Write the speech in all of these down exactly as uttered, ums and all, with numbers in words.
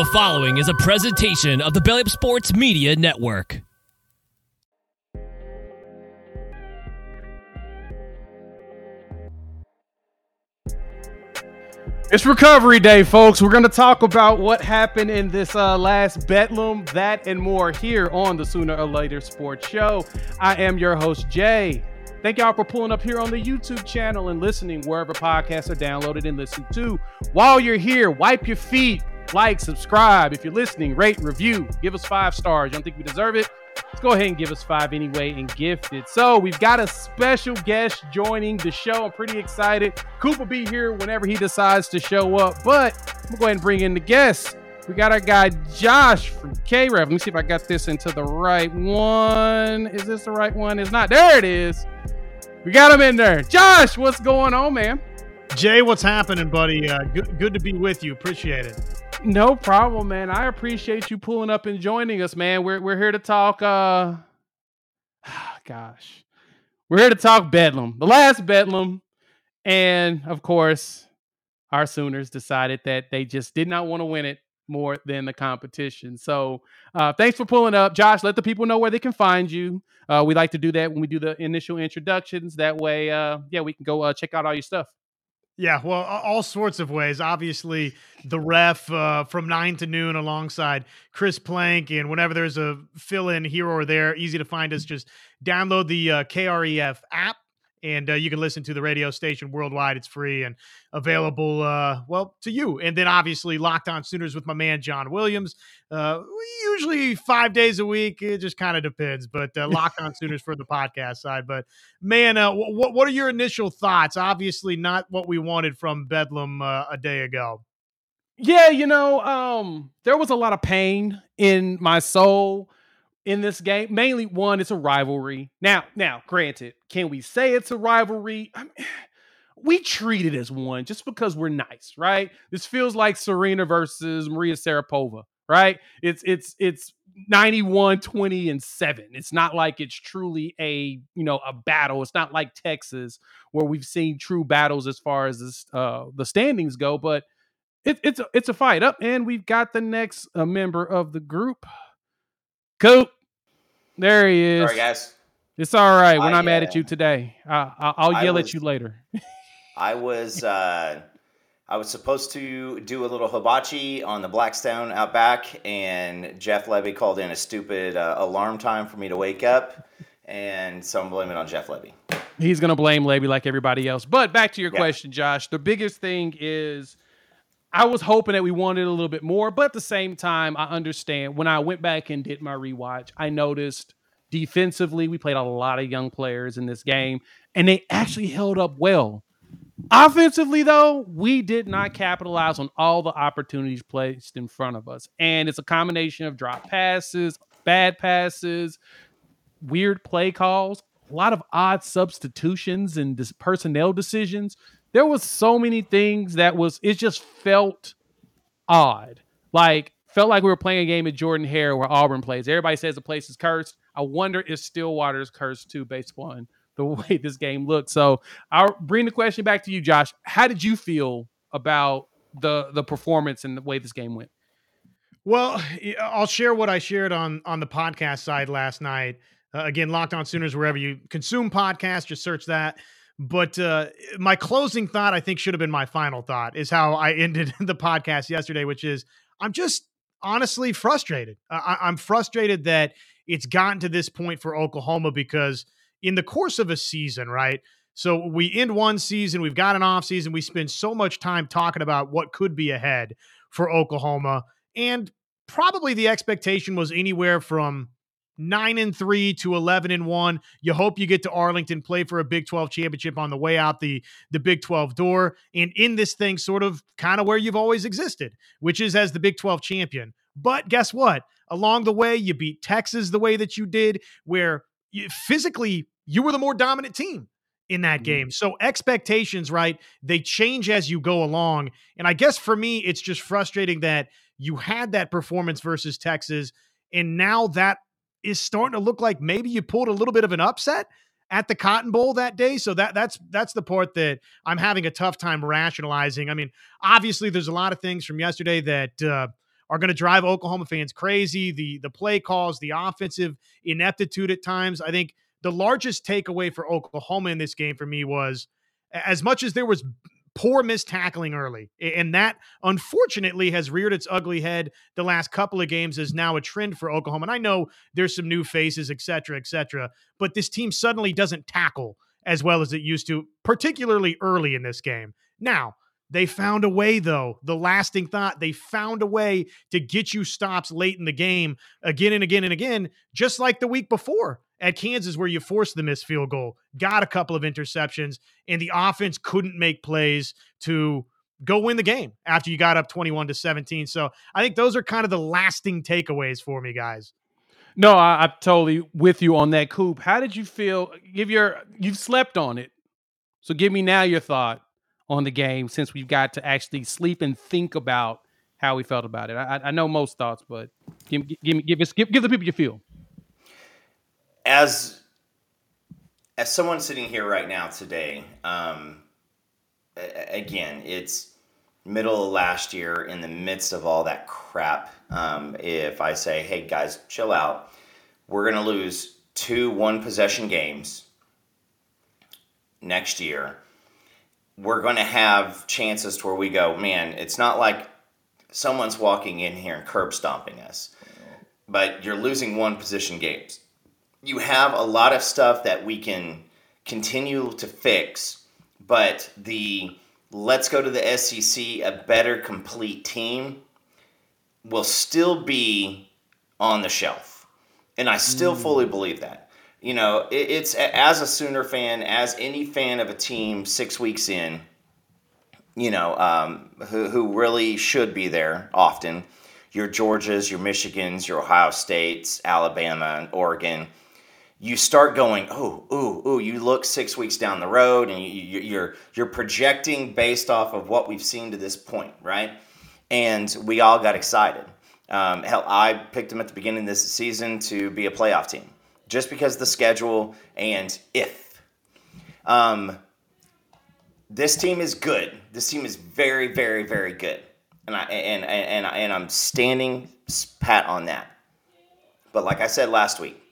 The following is a presentation of the Belly Up Sports Media Network. It's recovery day, folks. We're going to talk about what happened in this uh, last bedlam, that and more here on the Sooner or Later Sports Show. I am your host, Jay. Thank y'all for pulling up here on the YouTube channel and listening wherever podcasts are downloaded and listened to. While you're here, wipe your feet. Like, subscribe. If you're listening, rate, review, give us five stars. You don't think we deserve it? Let's go ahead and give us five anyway and gift it. So we've got a special guest joining the show. I'm pretty excited. Coop will be here whenever he decides to show up, but I'm going to go ahead and bring in the guest. We got our guy Josh from K R E F. Let me see if I got this into the right one. Is this the right one? It's not. There it is. We got him in there. Josh, what's going on, man? Jay, what's happening, buddy? Uh, good, good to be with you. Appreciate it. No problem, man. I appreciate you pulling up and joining us, man. We're we're here to talk, uh, gosh, we're here to talk Bedlam, the last Bedlam. And of course, our Sooners decided that they just did not want to win it more than the competition. So uh, thanks for pulling up. Josh, let the people know where they can find you. Uh, we like to do that when we do the initial introductions. That way, uh, yeah, we can go uh, check out all your stuff. Yeah, well, all sorts of ways. Obviously, the ref uh, from nine to noon alongside Chris Plank, and whenever there's a fill-in here or there, easy to find us. Just download the uh, K R E F app, and uh, you can listen to the radio station worldwide. It's free and available, uh, well, to you. And then, obviously, Locked On Sooners with my man John Williams. Uh, usually five days a week. It just kind of depends, but uh, Locked On Sooners for the podcast side. But man, uh, what what are your initial thoughts? Obviously, not what we wanted from Bedlam uh, a day ago. Yeah, you know, um, there was a lot of pain in my soul in this game. Mainly, one, it's a rivalry. Now, now, granted, can we say it's a rivalry? I mean, we treat it as one just because we're nice, right? This feels like Serena versus Maria Sharapova. Right. It's it's it's ninety-one, twenty and seven. It's not like it's truly a, you know, a battle. It's not like Texas where we've seen true battles as far as this, uh, the standings go. But it, it's a, it's a fight up. And we've got the next uh, member of the group. Coop. There he is. All right, guys. It's all right. We're I, not mad uh, at you today. Uh, I'll, I'll yell was, at you later. I was uh I was supposed to do a little hibachi on the Blackstone out back, and Jeff Lebby called in a stupid uh, alarm time for me to wake up, and so I'm blaming it on Jeff Lebby. He's going to blame Lebby like everybody else. But back to your yeah. question, Josh. The biggest thing is I was hoping that we wanted a little bit more, but at the same time, I understand. When I went back and did my rewatch, I noticed defensively we played a lot of young players in this game, and they actually held up well. Offensively, though, we did not capitalize on all the opportunities placed in front of us. And it's a combination of drop passes, bad passes, weird play calls, a lot of odd substitutions and dis- personnel decisions. There was so many things that was, it just felt odd. Like, felt like we were playing a game at Jordan Hare where Auburn plays. Everybody says the place is cursed. I wonder if Stillwater's cursed too, based on the way this game looks. So I'll bring the question back to you, Josh. How did you feel about the the performance and the way this game went? Well, I'll share what I shared on on the podcast side last night. Uh, again, Locked On Sooners, wherever you consume podcasts, just search that. But uh, my closing thought, I think, should have been my final thought, is how I ended the podcast yesterday, which is I'm just honestly frustrated. Uh, I, I'm frustrated that it's gotten to this point for Oklahoma, because in the course of a season, right? So we end one season, we've got an off season, we spend so much time talking about what could be ahead for Oklahoma. And probably the expectation was anywhere from nine and three to eleven and one. You hope you get to Arlington, play for a Big twelve championship on the way out the, the Big twelve door, and in this thing sort of kind of where you've always existed, which is as the Big twelve champion. But guess what? Along the way, you beat Texas the way that you did, where you, physically, you were the more dominant team in that game. So expectations, right, they change as you go along. And I guess for me, it's just frustrating that you had that performance versus Texas, and now that is starting to look like maybe you pulled a little bit of an upset at the Cotton Bowl that day. So that that's that's the part that I'm having a tough time rationalizing. I mean, obviously, there's a lot of things from yesterday that uh, are going to drive Oklahoma fans crazy. The the play calls, the offensive ineptitude at times. I think the largest takeaway for Oklahoma in this game for me was, as much as there was poor missed tackling early, and that unfortunately has reared its ugly head the last couple of games, is now a trend for Oklahoma. And I know there's some new faces, et cetera, et cetera, but this team suddenly doesn't tackle as well as it used to, particularly early in this game. Now, they found a way, though, the lasting thought, they found a way to get you stops late in the game again and again and again, just like the week before at Kansas where you forced the missed field goal, got a couple of interceptions, and the offense couldn't make plays to go win the game after you got up twenty-one to seventeen. So I think those are kind of the lasting takeaways for me, guys. No, I, I'm totally with you on that, Coop. How did you feel? Give your, you've slept on it. So give me now your thought on the game, since we've got to actually sleep and think about how we felt about it. I, I know most thoughts, but give give give, us, give give the people your feel. As as someone sitting here right now today, um, again, it's middle of last year, in the midst of all that crap. Um, if I say, "Hey guys, chill out. We're gonna lose two one possession games next year," we're going to have chances to where we go, man, it's not like someone's walking in here and curb stomping us, but you're losing one position games. You have a lot of stuff that we can continue to fix, but the let's go to the S E C, a better complete team, will still be on the shelf. And I still mm. fully believe that. You know, it's, as a Sooner fan, as any fan of a team six weeks in, you know, um, who, who really should be there often, your Georgias, your Michigans, your Ohio States, Alabama, and Oregon, you start going, oh, ooh, ooh, you look six weeks down the road, and you, you're you're projecting based off of what we've seen to this point, right? And we all got excited. Um, hell, I picked them at the beginning of this season to be a playoff team, just because the schedule and if. Um, this team is good. This team is very, very, very good. And, I, and, and, and I'm standing pat on that. But like I said last week,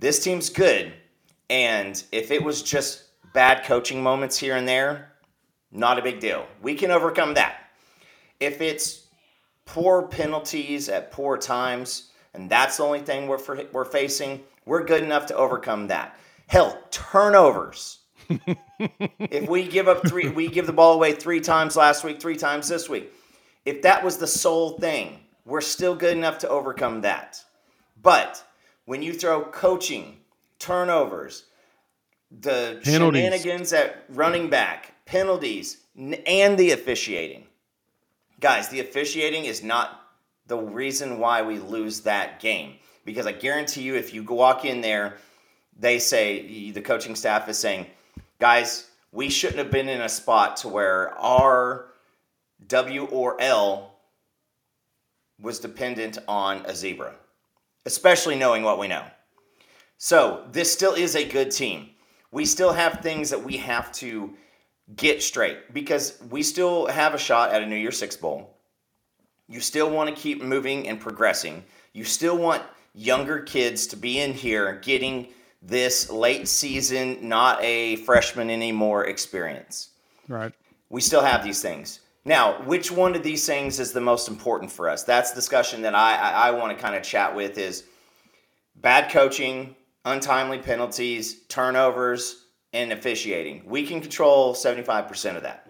this team's good. And if it was just bad coaching moments here and there, not a big deal. We can overcome that. If it's poor penalties at poor times, and that's the only thing we're for, we're facing, we're good enough to overcome that. Hell, turnovers. If we give up three, we give the ball away three times last week, three times this week. If that was the sole thing, we're still good enough to overcome that. But when you throw coaching, turnovers, the penalties, shenanigans at running back, penalties, and the officiating. Guys, the officiating is not the reason why we lose that game. Because I guarantee you, if you walk in there, they say, the coaching staff is saying, guys, we shouldn't have been in a spot to where our W or L was dependent on a zebra, especially knowing what we know. So this still is a good team. We still have things that we have to get straight, because we still have a shot at a New Year's Six Bowl. You still want to keep moving and progressing. You still want younger kids to be in here getting this late season, not a freshman anymore experience. Right. We still have these things. Now, which one of these things is the most important for us? That's the discussion that I, I, I want to kind of chat with, is bad coaching, untimely penalties, turnovers, and officiating. We can control seventy-five percent of that.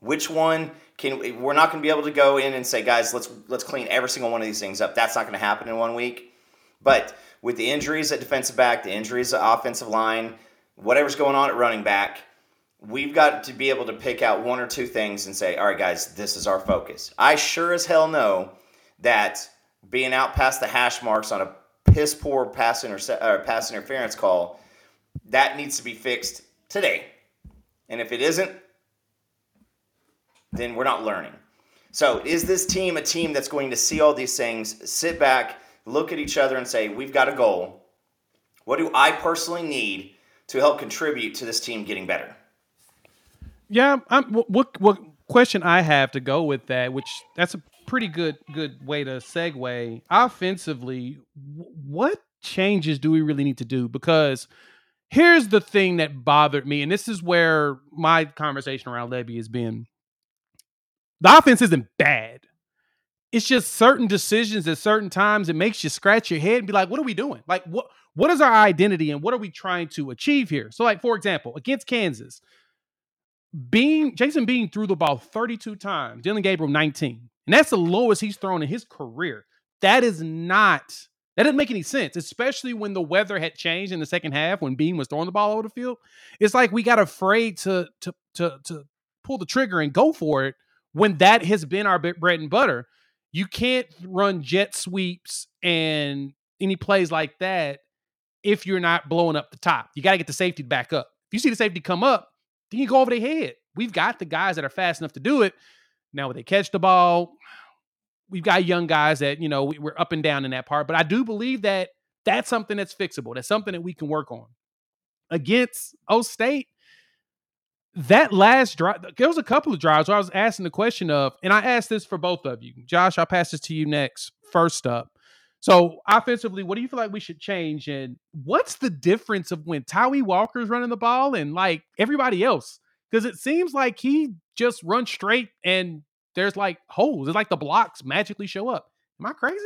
Which one can we're not going to be able to go in and say, guys, let's let's clean every single one of these things up. That's not going to happen in one week. But with the injuries at defensive back, the injuries at offensive line, whatever's going on at running back, we've got to be able to pick out one or two things and say, all right, guys, this is our focus. I sure as hell know that being out past the hash marks on a piss poor pass interse- or pass interference call, that needs to be fixed today. And if it isn't, then we're not learning. So is this team a team that's going to see all these things, sit back, look at each other and say, we've got a goal. What do I personally need to help contribute to this team getting better? Yeah, I'm, what, what question I have to go with that, which that's a pretty good good way to segue. Offensively, what changes do we really need to do? Because here's the thing that bothered me, and this is where my conversation around Lebby has been. The offense isn't bad. It's just certain decisions at certain times. It makes you scratch your head and be like, what are we doing? Like, what what is our identity and what are we trying to achieve here? So, like, for example, against Kansas, Bean, Jason Bean threw the ball thirty-two times, Dillon Gabriel nineteen. And that's the lowest he's thrown in his career. That is not, that doesn't make any sense, especially when the weather had changed in the second half when Bean was throwing the ball over the field. It's like we got afraid to, to, to, to pull the trigger and go for it when that has been our bread and butter. You can't run jet sweeps and any plays like that if you're not blowing up the top. You got to get the safety back up. If you see the safety come up, then you go over their head. We've got the guys that are fast enough to do it. Now, when they catch the ball, we've got young guys that, you know, we're up and down in that part. But I do believe that that's something that's fixable. That's something that we can work on. Against O State, that last drive, there was a couple of drives where I was asking the question of, and I asked this for both of you. Josh, I'll pass this to you next. First up. So offensively, what do you feel like we should change? And what's the difference of when Tawee Walker's running the ball and like everybody else? Because it seems like he just runs straight and there's like holes. It's like the blocks magically show up. Am I crazy?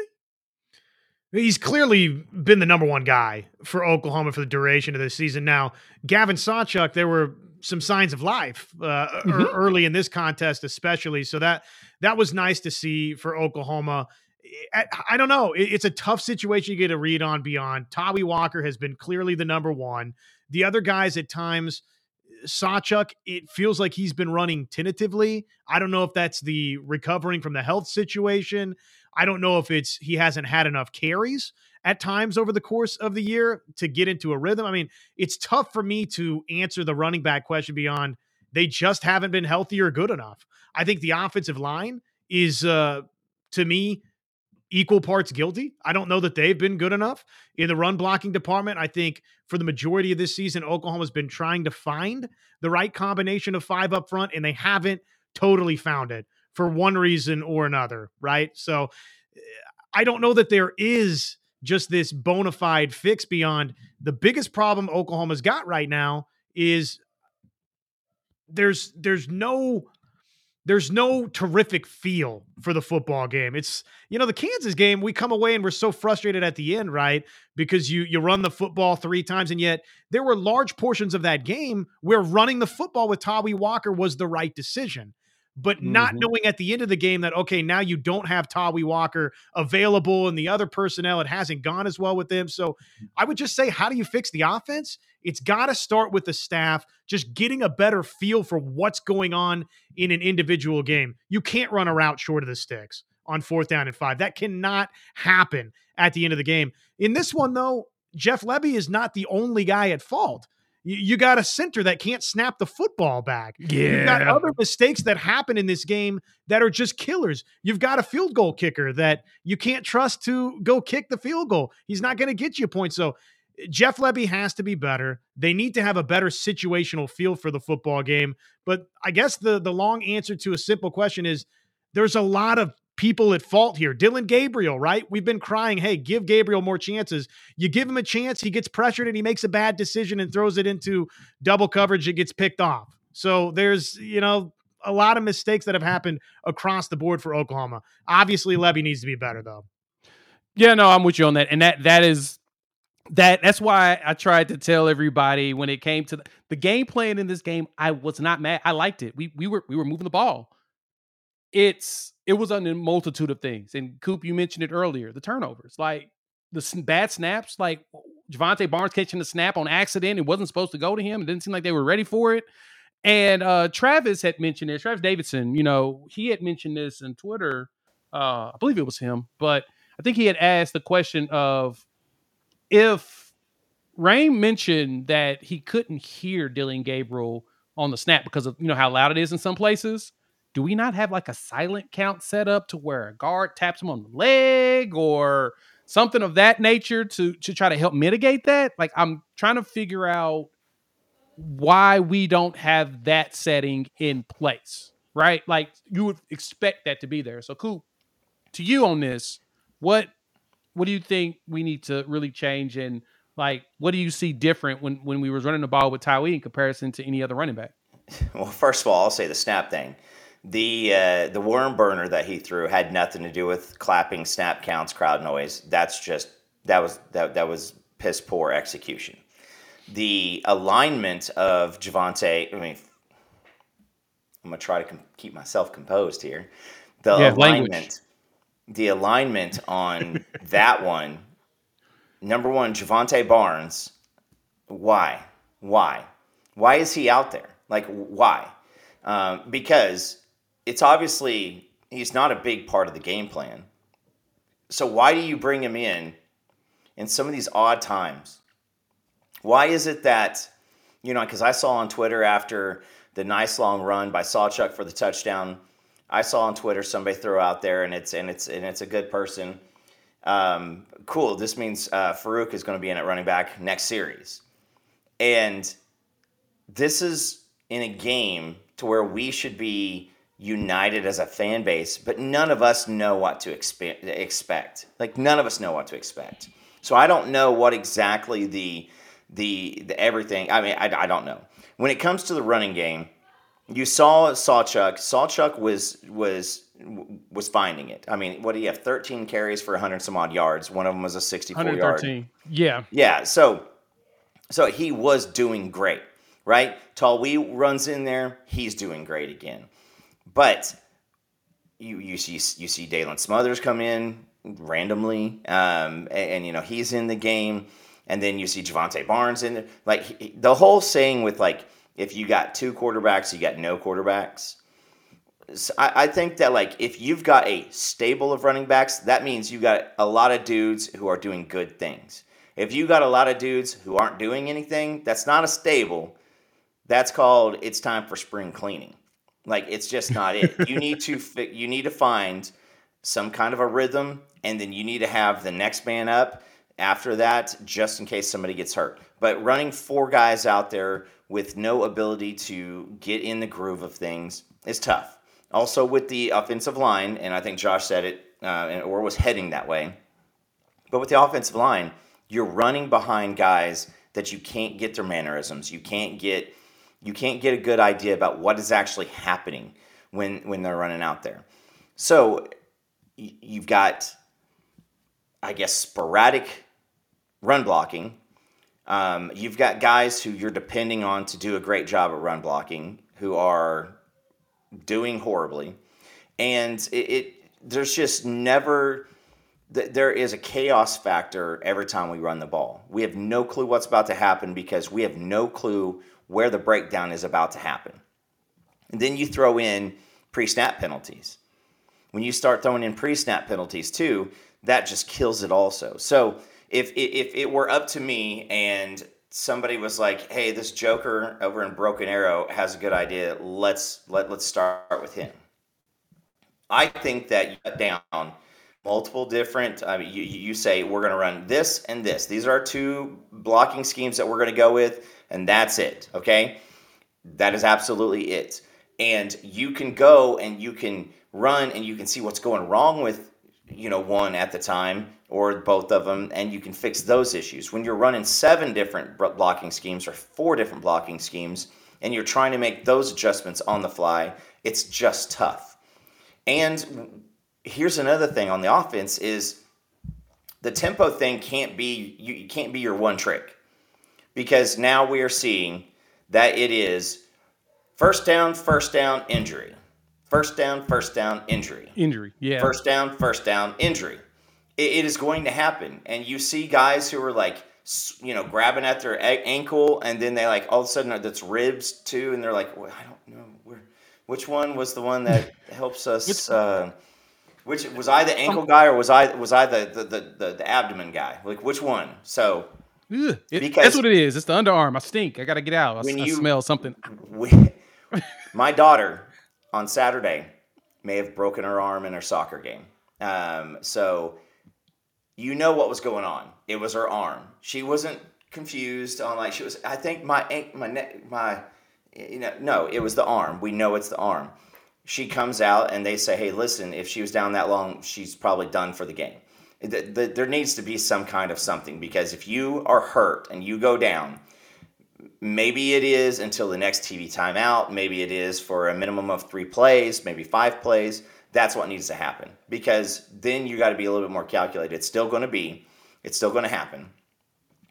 He's clearly been the number one guy for Oklahoma for the duration of this season. Now, Gavin Sawchuk, there were some signs of life uh, mm-hmm. early in this contest, especially. So that, that was nice to see for Oklahoma. I, I don't know. It, it's a tough situation to get a read on beyond. Tawee Walker has been clearly the number one. The other guys at times, Sawchuk, it feels like he's been running tentatively. I don't know if that's the recovering from the health situation. I don't know if it's he hasn't had enough carries at times over the course of the year to get into a rhythm. I mean, it's tough for me to answer the running back question beyond they just haven't been healthy or good enough. I think the offensive line is, uh, to me, equal parts guilty. I don't know that they've been good enough in the run blocking department. I think for the majority of this season, Oklahoma's been trying to find the right combination of five up front, and they haven't totally found it for one reason or another, right? So I don't know that there is just this bona fide fix beyond. The biggest problem Oklahoma's got right now is there's there's no There's no terrific feel for the football game. It's, you know, the Kansas game, we come away and we're so frustrated at the end, right? Because you you run the football three times, and yet there were large portions of that game where running the football with Tawee Walker was the right decision. But mm-hmm. not knowing at the end of the game that, okay, now you don't have Tawee Walker available and the other personnel, it hasn't gone as well with them. So I would just say, how do you fix the offense? It's got to start with the staff just getting a better feel for what's going on in an individual game. You can't run a route short of the sticks on fourth down and five. That cannot happen at the end of the game. In this one, though, Jeff Lebby is not the only guy at fault. You got a center that can't snap the football back. Yeah. You've got other mistakes that happen in this game that are just killers. You've got a field goal kicker that you can't trust to go kick the field goal. He's not going to get you a point. So Jeff Lebby has to be better. They need to have a better situational feel for the football game. But I guess the, the long answer to a simple question is there's a lot of people at fault here. Dillon Gabriel, right? We've been crying, hey, give Gabriel more chances. You give him a chance, he gets pressured and he makes a bad decision and throws it into double coverage. It gets picked off. So there's, you know, a lot of mistakes that have happened across the board for Oklahoma. Obviously, Lebby needs to be better, though. Yeah, no, I'm with you on that. And that that is that. That's why I tried to tell everybody when it came to the, the game plan in this game. I was not mad. I liked it. We we were we were moving the ball. It's it was on a multitude of things. And Coop, you mentioned it earlier, the turnovers, like the bad snaps, like Jovantae Barnes catching the snap on accident. It wasn't supposed to go to him. It didn't seem like they were ready for it. And uh, Travis had mentioned this. Travis Davidson, you know, he had mentioned this on Twitter. Uh, I believe it was him, but I think he had asked the question of if Rain mentioned that he couldn't hear Dillon Gabriel on the snap because of, you know, how loud it is in some places. Do we not have like a silent count set up to where a guard taps him on the leg or something of that nature to, to try to help mitigate that? Like, I'm trying to figure out why we don't have that setting in place, right? Like, you would expect that to be there. So, Coop, to you on this. What what do you think we need to really change, and like what do you see different when, when we were running the ball with Tawee in comparison to any other running back? Well, first of all, I'll say the snap thing. The uh, the worm burner that he threw had nothing to do with clapping, snap counts, crowd noise. That's just that was that that was piss poor execution. The alignment of Jovantae, I mean, I'm gonna try to com- keep myself composed here. The yeah, alignment, language. the alignment on that one. Number one, Jovantae Barnes. Why? Why? Why is he out there? Like why? Um, because it's obviously he's not a big part of the game plan. So why do you bring him in in some of these odd times? Why is it that, you know, because I saw on Twitter after the nice long run by Sawchuk for the touchdown, I saw on Twitter somebody throw out there, and it's and it's and it's a good person. Um, cool. This means uh, Farooq is going to be in at running back next series, and this is in a game to where we should be united as a fan base, but none of us know what to expe- expect. Like none of us know what to expect. So I don't know what exactly the the the everything. I mean, I, I don't know. When it comes to the running game, you saw Sawchuk. Sawchuk was was was finding it. I mean, what do you have? thirteen carries for one hundred some odd yards. One of them was a sixty-four yard. Yeah. Yeah. So so he was doing great. Right? Tawee runs in there. He's doing great again. But you you see you see Daylan Smothers come in randomly, um, and, and you know he's in the game. And then you see Jovantae Barnes in there. Like he, the whole saying with like if you got two quarterbacks, you got no quarterbacks. So I, I think that like if you've got a stable of running backs, that means you got a lot of dudes who are doing good things. If you got a lot of dudes who aren't doing anything, that's not a stable. That's called it's time for spring cleaning. Like it's just not it. You need to fi- you need to find some kind of a rhythm, and then you need to have the next man up after that, just in case somebody gets hurt. But running four guys out there with no ability to get in the groove of things is tough. Also with the offensive line, and I think Josh said it, uh, or was heading that way. But with the offensive line, you're running behind guys that you can't get their mannerisms. You can't get. You can't get a good idea about what is actually happening when when they're running out there. So you've got, I guess, sporadic run blocking. Um, you've got guys who you're depending on to do a great job at run blocking who are doing horribly. And it, it there's just never... There is a chaos factor every time we run the ball. We have no clue what's about to happen because we have no clue where the breakdown is about to happen. And then you throw in pre-snap penalties. When you start throwing in pre-snap penalties too, that just kills it also. So if if it were up to me and somebody was like, hey, this joker over in Broken Arrow has a good idea, let's let, let's start with him. I think that you cut down multiple different, I mean, you, you say we're going to run this and this. These are our two blocking schemes that we're going to go with. And that's it, okay? That is absolutely it. And you can go and you can run and you can see what's going wrong with, you know, one at the time or both of them, and you can fix those issues. When you're running seven different blocking schemes or four different blocking schemes and you're trying to make those adjustments on the fly, it's just tough. And here's another thing on the offense is the tempo thing can't be you, you can't be your one trick. Because now we are seeing that it is first down, first down, injury. First down, first down, injury. Injury, yeah. First down, first down, injury. It, it is going to happen. And you see guys who are like, you know, grabbing at their a- ankle, and then they like all of a sudden that's ribs too, and they're like, well, I don't know where, which one was the one that helps us. Uh, which was I the ankle guy or was I was I the the the, the, the abdomen guy? Like which one? So. Ugh, it, that's what it is. It's the underarm. I stink. I got to get out. I, when you, I smell something. When, my daughter on Saturday may have broken her arm in her soccer game. Um, so you know what was going on. It was her arm. She wasn't confused on like she was. I think my my neck, my you know no. It was the arm. We know it's the arm. she comes out and they say, hey, listen, if she was down that long, she's probably done for the game. The, the, there needs to be some kind of something, because if you are hurt and you go down, maybe it is until the next T V timeout. Maybe it is for a minimum of three plays, maybe five plays. That's what needs to happen, because then you got to be a little bit more calculated. It's still going to be, it's still going to happen,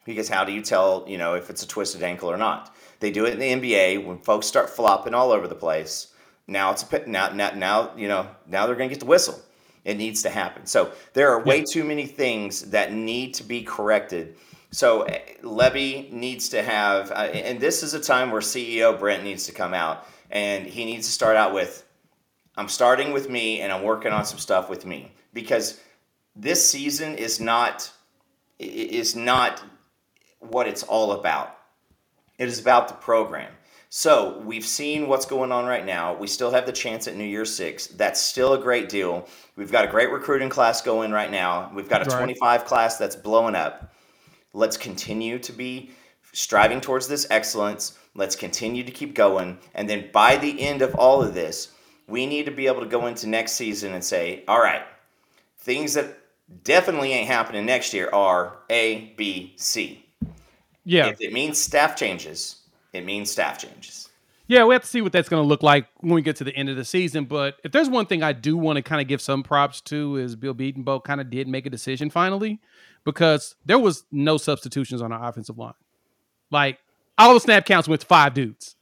because how do you tell, you know, if it's a twisted ankle or not? They do it in the N B A when folks start flopping all over the place. Now it's a, now now now you know now they're going to get the whistle. It needs to happen. So there are way too many things that need to be corrected. So Lebby needs to have, uh, and this is a time where C E O Brent needs to come out, and he needs to start out with, I'm starting with me, and I'm working on some stuff with me, because this season is not is not what it's all about. It is about the program. So we've seen what's going on right now. We still have the chance at New Year's Six. That's still a great deal. We've got a great recruiting class going right now. We've got a twenty-five class that's blowing up. Let's continue to be striving towards this excellence. Let's continue to keep going. And then by the end of all of this, we need to be able to go into next season and say, all right, things that definitely ain't happening next year are A, B, C. Yeah. If it means staff changes, it means staff changes. Yeah, we have to see what that's going to look like when we get to the end of the season. But if there's one thing I do want to kind of give some props to, is Bill Beatenbow kind of did make a decision finally, because there was no substitutions on our offensive line. Like, all the snap counts went to five dudes.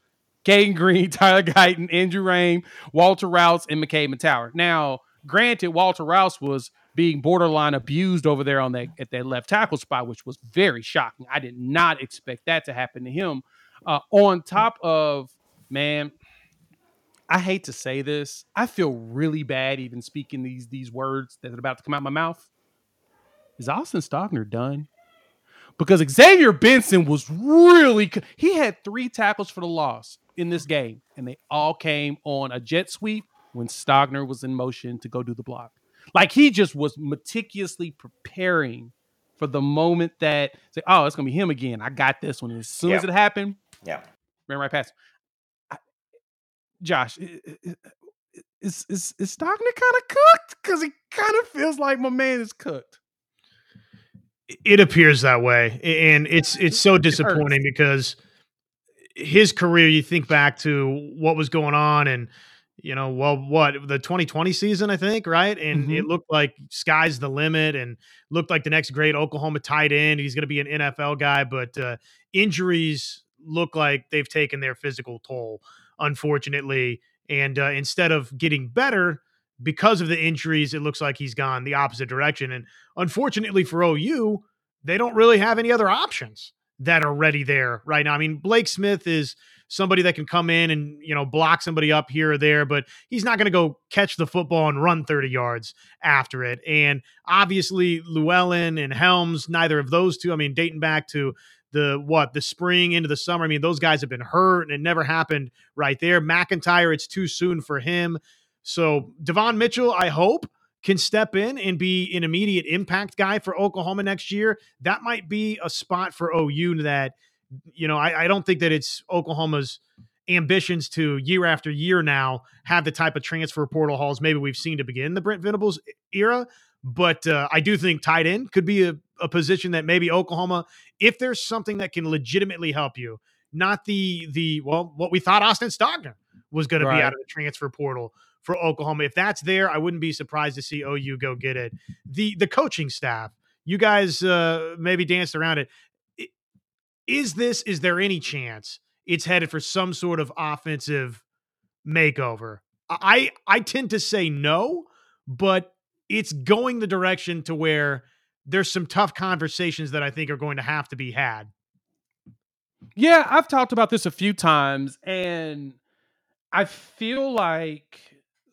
Caden Green, Tyler Guyton, Andrew Rain, Walter Rouse, and Makari McIntyre. Now, granted, Walter Rouse was being borderline abused over there on that at that left tackle spot, which was very shocking. I did not expect that to happen to him. Uh, on top of, man, I hate to say this, I feel really bad even speaking these these words that are about to come out of my mouth. Is Austin Stogner done? Because Xavier Benson was really – he had three tackles for the loss in this game, and they all came on a jet sweep when Stogner was in motion to go do the block. Like, he just was meticulously preparing for the moment that, say, oh, it's going to be him again. I got this one. And as soon yeah. as it happened, yeah, ran right past him. I, Josh, is, is, is Stogner kind of cooked? Because he kind of feels like my man is cooked. It appears that way, and it's it's so disappointing, because his career, you think back to what was going on, and, you know, well, what, the twenty twenty season, I think, right? And mm-hmm. it looked like sky's the limit, and looked like the next great Oklahoma tight end. He's going to be an N F L guy, but uh, injuries look like they've taken their physical toll, unfortunately. And uh, instead of getting better because of the injuries, it looks like he's gone the opposite direction. And unfortunately for O U, they don't really have any other options that are ready there right now. I mean, Blake Smith is somebody that can come in and, you know, block somebody up here or there, but he's not going to go catch the football and run thirty yards after it. And obviously Llewellyn and Helms, neither of those two, I mean, dating back to the, what, the spring into the summer, I mean, those guys have been hurt, and it never happened right there. McIntyre, it's too soon for him. So Devon Mitchell, I hope, can step in and be an immediate impact guy for Oklahoma next year. That might be a spot for O U that, you know, I, I don't think that it's Oklahoma's ambitions to year after year now have the type of transfer portal hauls maybe we've seen to begin the Brent Venables era. But uh, I do think tight end could be a, a position that maybe Oklahoma, if there's something that can legitimately help you, not the, the well, what we thought Austin Stogner was going right. to be out of the transfer portal for Oklahoma. If that's there, I wouldn't be surprised to see O U go get it. The the coaching staff, you guys uh, maybe danced around it. Is this, is there any chance it's headed for some sort of offensive makeover? I, I tend to say no, but it's going the direction to where there's some tough conversations that I think are going to have to be had. Yeah, I've talked about this a few times, and I feel like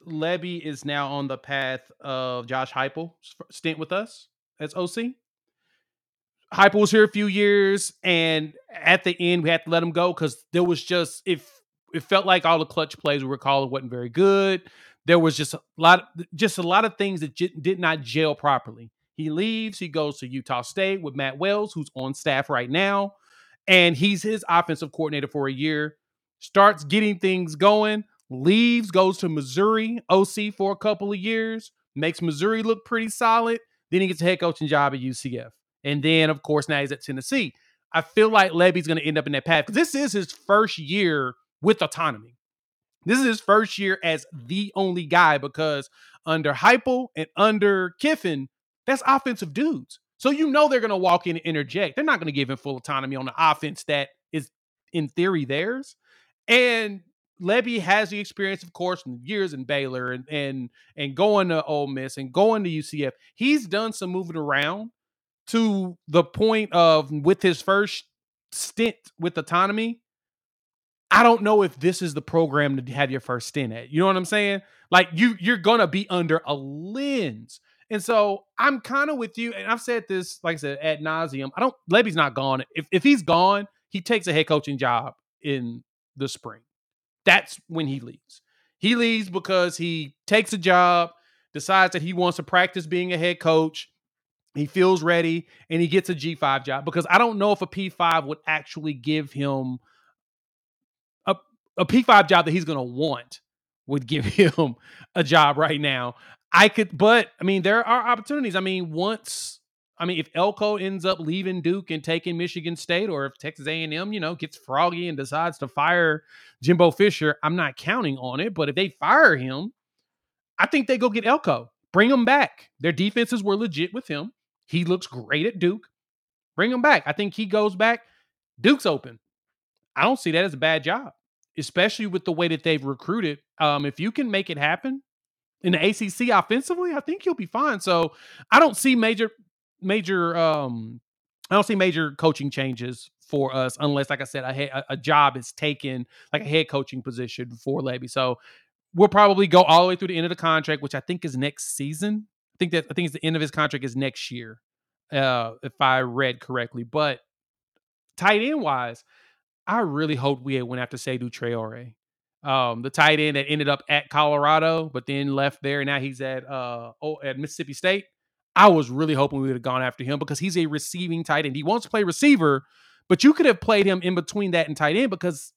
Lebby is now on the path of Josh Heupel's stint with us as O C. Heupel was here a few years, and at the end, we had to let him go because there was just, if it, it felt like all the clutch plays we were calling wasn't very good. There was just a lot, just a lot of things that j- did not gel properly. He leaves, he goes to Utah State with Matt Wells, who's on staff right now, and he's his offensive coordinator for a year. Starts getting things going. leaves, goes to Missouri O C for a couple of years, makes Missouri look pretty solid. Then he gets a head coaching job at U C F. And then, of course, now he's at Tennessee. I feel like Lebby's going to end up in that path because this is his first year with autonomy. This is his first year as the only guy because under Heupel and under Kiffin, that's offensive dudes. So you know they're going to walk in and interject. They're not going to give him full autonomy on the offense that is, in theory, theirs. And Lebby has the experience, of course, from years in Baylor and and and going to Ole Miss and going to U C F. He's done some moving around to the point of, with his first stint with autonomy, I don't know if this is the program to have your first stint at. You know what I'm saying? Like, you, you're going to be under a lens. And so I'm kind of with you. And I've said this, like I said, ad nauseum. I don't, Lebby's not gone. If if he's gone, he takes a head coaching job in the spring. That's when he leaves. He leaves because he takes a job, decides that he wants to practice being a head coach. He feels ready, and he gets a G five job because I don't know if a P five would actually give him a, a P five job that he's going to want would give him a job right now. I could, but I mean, there are opportunities. I mean, once, I mean, if Elko ends up leaving Duke and taking Michigan State, or if Texas A and M, you know, gets froggy and decides to fire Jimbo Fisher, I'm not counting on it. But if they fire him, I think they go get Elko, bring him back. Their defenses were legit with him. He looks great at Duke. Bring him back. I think he goes back. Duke's open. I don't see that as a bad job, especially with the way that they've recruited. Um, if you can make it happen in the A C C offensively, I think you'll be fine. So I don't see major... Major, um, I don't see major coaching changes for us unless, like I said, a, a job is taken, like a head coaching position for Lebby. So we'll probably go all the way through the end of the contract, which I think is next season. I think that I think it's the end of his contract is next year, uh, if I read correctly. But tight end wise, I really hope we went after Seydou Traoré, um, the tight end that ended up at Colorado, but then left there, and now he's at uh oh, at Mississippi State. I was really hoping we would have gone after him because he's a receiving tight end. He wants to play receiver, but you could have played him in between that and tight end because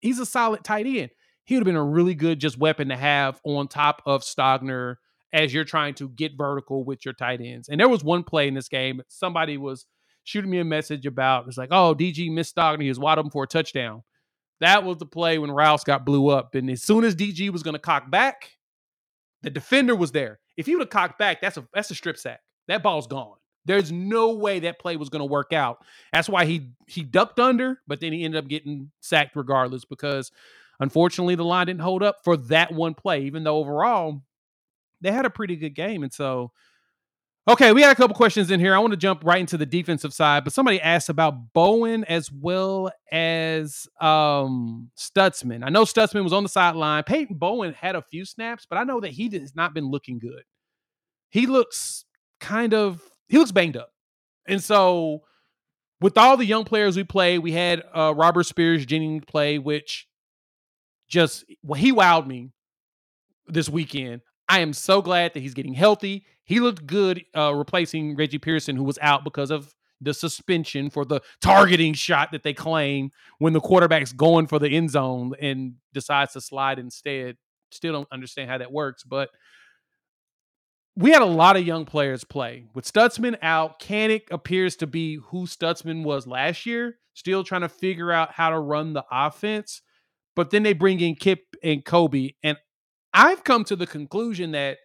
he's a solid tight end. He would have been a really good just weapon to have on top of Stogner as you're trying to get vertical with your tight ends. And there was one play in this game. Somebody was shooting me a message about, it was like, oh, D G missed Stogner. He was wide open for a touchdown. That was the play when Rouse got blew up. And as soon as D G was going to cock back, the defender was there. If you would have cocked back, that's a that's a strip sack. That ball's gone. There's no way that play was going to work out. That's why he he ducked under, but then he ended up getting sacked regardless because, unfortunately, the line didn't hold up for that one play, even though overall they had a pretty good game. And so, okay, we had a couple questions in here. I want to jump right into the defensive side, but somebody asked about Bowen as well as um, Stutsman. I know Stutsman was on the sideline. Peyton Bowen had a few snaps, but I know that he has not been looking good. He looks kind of, he looks banged up. And so with all the young players we play, we had uh, Robert Spears Jennings play, which just, well, he wowed me this weekend. I am so glad that he's getting healthy. He looked good uh, replacing Reggie Pearson, who was out because of the suspension for the targeting shot that they claim when the quarterback's going for the end zone and decides to slide instead. Still don't understand how that works, but we had a lot of young players play. With Stutzman out, Kanak appears to be who Stutzman was last year, still trying to figure out how to run the offense. But then they bring in Kip and Kobe. And I've come to the conclusion that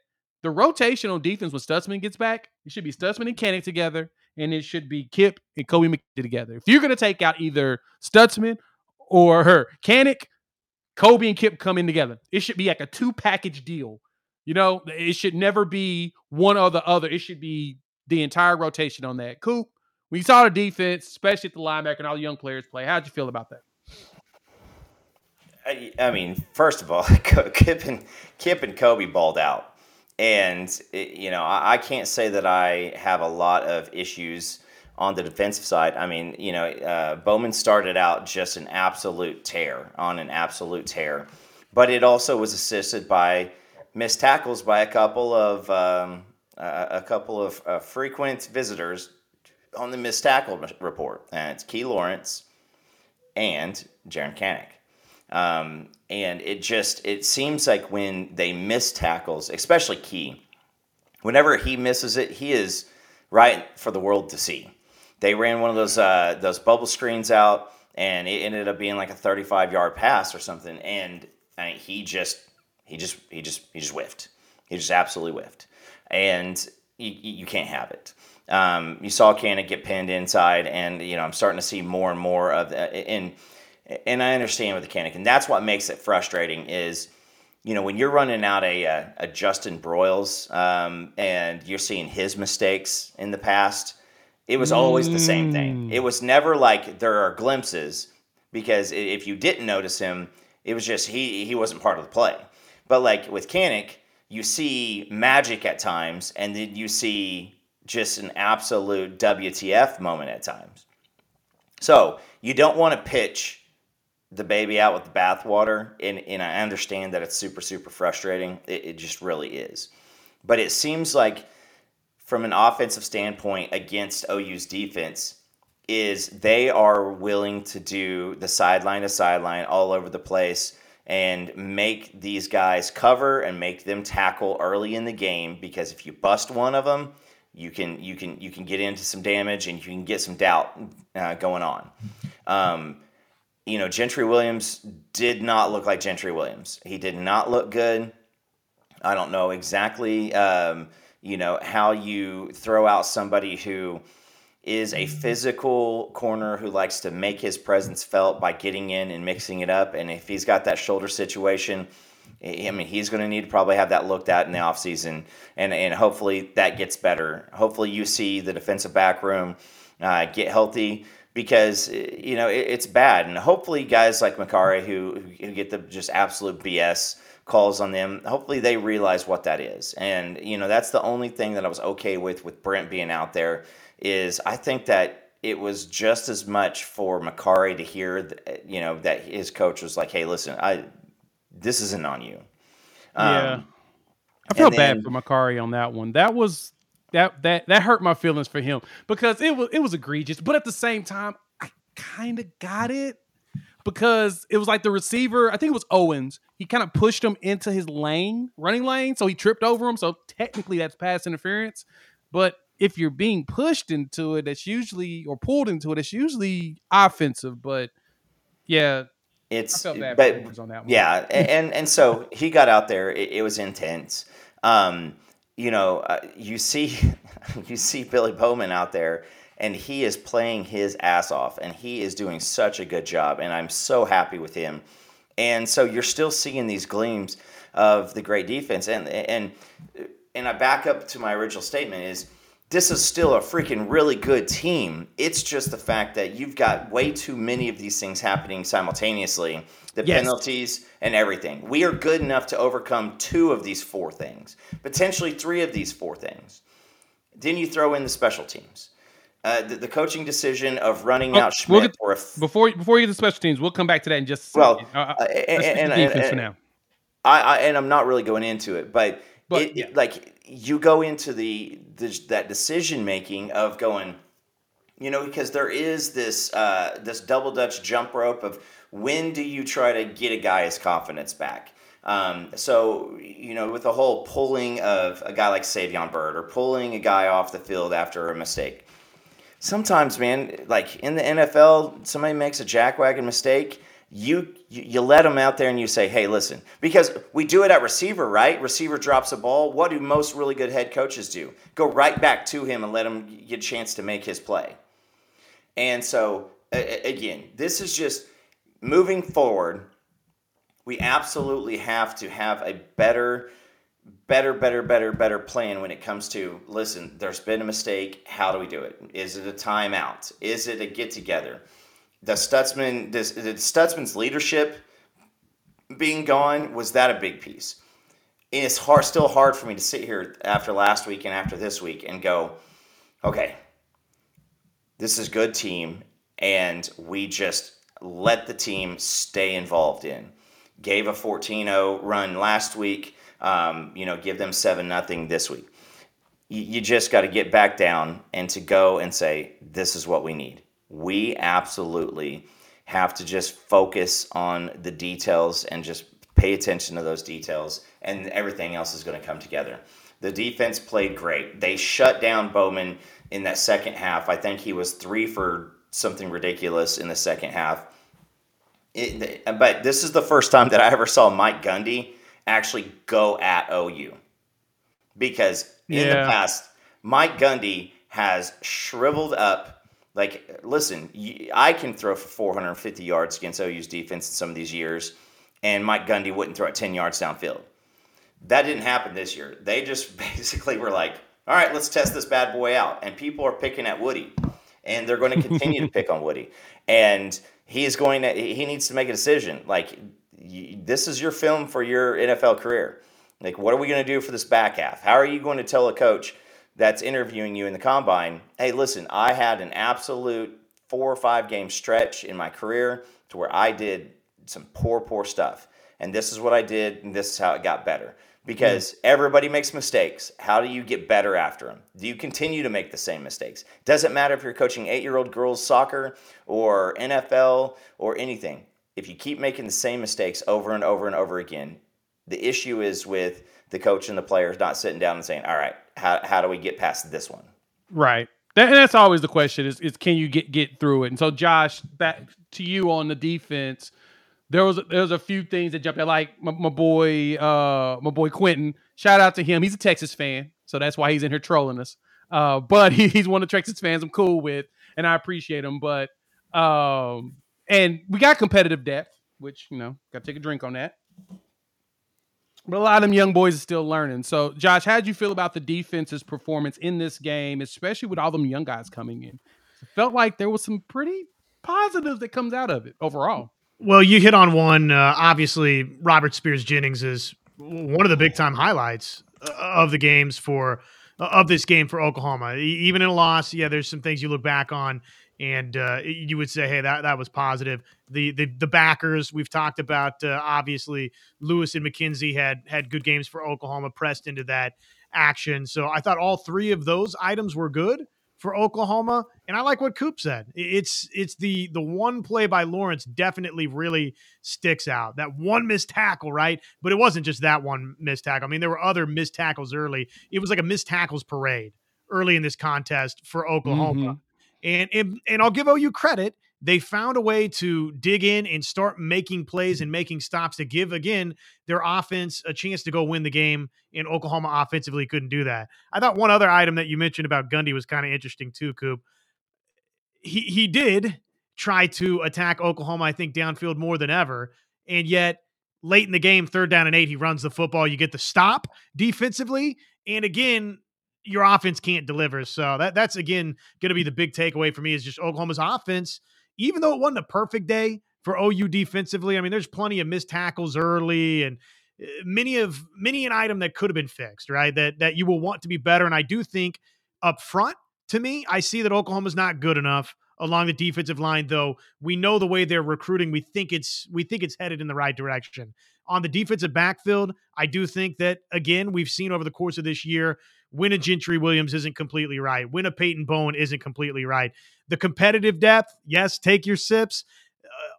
the rotation on defense when Stutzman gets back, it should be Stutzman and Kanak together, and it should be Kip and Kobe McIntyre together. If you're going to take out either Stutzman or her, Kanak, Kobe and Kip come in together. It should be like a two-package deal. You know, it should never be one or the other. It should be the entire rotation on that. Coop, when you saw the defense, especially at the linebacker and all the young players play, how'd you feel about that? I, I mean, first of all, Kip and, Kip and Kobe balled out. And, you know, I can't say that I have a lot of issues on the defensive side. I mean, you know, uh, Bowman started out just an absolute tear on an absolute tear. But it also was assisted by missed tackles by a couple of um, uh, a couple of uh, frequent visitors on the missed tackle report. And it's Key Lawrence and Jaren Kanak. Um, and it just, it seems like when they miss tackles, especially Key, whenever he misses it, he is right for the world to see. They ran one of those uh, those bubble screens out, and it ended up being like a thirty-five yard pass or something. And I mean, he just he just he just he just whiffed. He just absolutely whiffed, and you, you can't have it. Um, you saw Kanak get pinned inside, and you know I'm starting to see more and more of that. And and I understand with the Kanak, and that's what makes it frustrating is. You know, when you're running out a a, a Justin Broyles um, and you're seeing his mistakes in the past, it was always mm. the same thing. It was never like there are glimpses because if you didn't notice him, it was just he he wasn't part of the play. But like with Kanak, you see magic at times, and then you see just an absolute W T F moment at times. So you don't want to pitch the baby out with the bathwater, and, and I understand that it's super, super frustrating. It, it just really is. But it seems like from an offensive standpoint against O U's defense is they are willing to do the sideline to sideline all over the place and make these guys cover and make them tackle early in the game because if you bust one of them, you can you can, you can get into some damage and you can get some doubt uh, going on. Um You know, Gentry Williams did not look like Gentry Williams. He did not look good. I don't know exactly, um, you know, how you throw out somebody who is a physical corner who likes to make his presence felt by getting in and mixing it up. And if he's got that shoulder situation, I mean, he's going to need to probably have that looked at in the offseason. And, and hopefully that gets better. Hopefully you see the defensive back room uh, get healthy. Because, you know, it, it's bad. And hopefully guys like Makari who, who get the just absolute B S calls on them, hopefully they realize what that is. And, you know, that's the only thing that I was okay with with Brent being out there is I think that it was just as much for Makari to hear, that, you know, that his coach was like, hey, listen, I this isn't on you. Um, yeah. I feel then, bad for Makari on that one. That was... That that that hurt my feelings for him because it was it was egregious, but at the same time, I kind of got it because it was like the receiver, I think it was Owens, he kind of pushed him into his lane, running lane, so he tripped over him. So technically, that's pass interference. But if you're being pushed into it, that's usually or pulled into it, it's usually offensive. But yeah, it's I felt bad but, for him on that one. Yeah, and and so he got out there. It, it was intense. Um, You know, uh, you see, you see Billy Bowman out there, and he is playing his ass off, and he is doing such a good job, and I'm so happy with him. And so you're still seeing these gleams of the great defense, and and and I back up to my original statement is this is still a freaking really good team. It's just the fact that you've got way too many of these things happening simultaneously. The yes. penalties and everything. We are good enough to overcome two of these four things, potentially three of these four things. Then you throw in the special teams, uh, the, the coaching decision of running oh, out Schmidt. We'll get, or if, before before you get to special teams, we'll come back to that in just a well, second. Uh, and, and, and, and, for now. I, I and I'm not really going into it, but, but it, yeah. it, like you go into the, the that decision making of going, you know, because there is this uh, this double Dutch jump rope of. When do you try to get a guy his confidence back? Um, so, you know, with the whole pulling of a guy like Savion Bird or pulling a guy off the field after a mistake. Sometimes, man, like in the N F L, somebody makes a jackwagon mistake. You, you you let them out there and you say, hey, listen, because we do it at receiver, right? Receiver drops a ball. What do most really good head coaches do? Go right back to him and let him get a chance to make his play. And so, a- again, this is just... Moving forward, we absolutely have to have a better, better, better, better, better plan when it comes to, listen, there's been a mistake. How do we do it? Is it a timeout? Is it a get-together? The Stutsman, this, the Stutsman's leadership being gone, was that a big piece? And it's hard, still hard for me to sit here after last week and after this week and go, okay, this is a good team, and we just... let the team stay involved in. Gave a fourteen oh run last week. Um, you know, give them seven nothing this week. You, you just got to get back down and to go and say, this is what we need. We absolutely have to just focus on the details and just pay attention to those details, and everything else is going to come together. The defense played great. They shut down Bowman in that second half. I think he was three for something ridiculous in the second half. It, but this is the first time that I ever saw Mike Gundy actually go at O U. Because in yeah. the past, Mike Gundy has shriveled up. Like, listen, I can throw for four hundred fifty yards against O U's defense in some of these years, and Mike Gundy wouldn't throw it ten yards downfield. That didn't happen this year. They just basically were like, all right, let's test this bad boy out. And people are picking at Woody, and they're going to continue to pick on Woody. And he is going to, he needs to make a decision. Like, this is your film for your N F L career. Like, what are we going to do for this back half? How are you going to tell a coach that's interviewing you in the combine, hey, listen, I had an absolute four or five game stretch in my career to where I did some poor, poor stuff. And this is what I did, and this is how it got better. Because everybody makes mistakes. How do you get better after them? Do you continue to make the same mistakes? Doesn't matter if you're coaching eight-year-old girls soccer or N F L or anything. If you keep making the same mistakes over and over and over again, the issue is with the coach and the players not sitting down and saying, all right, how how do we get past this one? Right. That, and that's always the question is, is can you get, get through it? And so, Josh, back to you on the defense. There was there was a few things that jumped out, like my, my boy uh, my boy Quentin. Shout out to him. He's a Texas fan, so that's why he's in here trolling us. Uh, but he, he's one of the Texas fans I'm cool with, and I appreciate him. But um, and we got competitive depth, which, you know, got to take a drink on that. But a lot of them young boys are still learning. So, Josh, how did you feel about the defense's performance in this game, especially with all them young guys coming in? It felt like there was some pretty positives that comes out of it overall. Well, you hit on one. Uh, obviously, Robert Spears Jennings is one of the big time highlights of the games for of this game for Oklahoma. Even in a loss, yeah, there's some things you look back on, and uh, you would say, hey, that, that was positive. The the the backers we've talked about. Uh, obviously, Lewis and McKenzie had had good games for Oklahoma, pressed into that action. So I thought all three of those items were good for Oklahoma. And I like what Coop said. It's it's the the one play by Lawrence definitely really sticks out. That one missed tackle, right? But it wasn't just that one missed tackle. I mean, there were other missed tackles early. It was like a missed tackles parade early in this contest for Oklahoma. Mm-hmm. And, and and I'll give O U credit. They found a way to dig in and start making plays and making stops to give, again, their offense a chance to go win the game, and Oklahoma offensively couldn't do that. I thought one other item that you mentioned about Gundy was kind of interesting too, Coop. He he did try to attack Oklahoma, I think, downfield more than ever, and yet late in the game, third down and eight, he runs the football. You get the stop defensively, and again, your offense can't deliver. So that that's, again, going to be the big takeaway for me is just Oklahoma's offense. Even though it wasn't a perfect day for O U defensively, I mean, there's plenty of missed tackles early and many of many an item that could have been fixed, right? That that you will want to be better. And I do think up front, to me, I see that Oklahoma's not good enough along the defensive line, though we know the way they're recruiting, we think it's we think it's headed in the right direction. On the defensive backfield, I do think that, again, we've seen over the course of this year, when a Gentry Williams isn't completely right, when a Peyton Bowen isn't completely right. The competitive depth, yes, take your sips.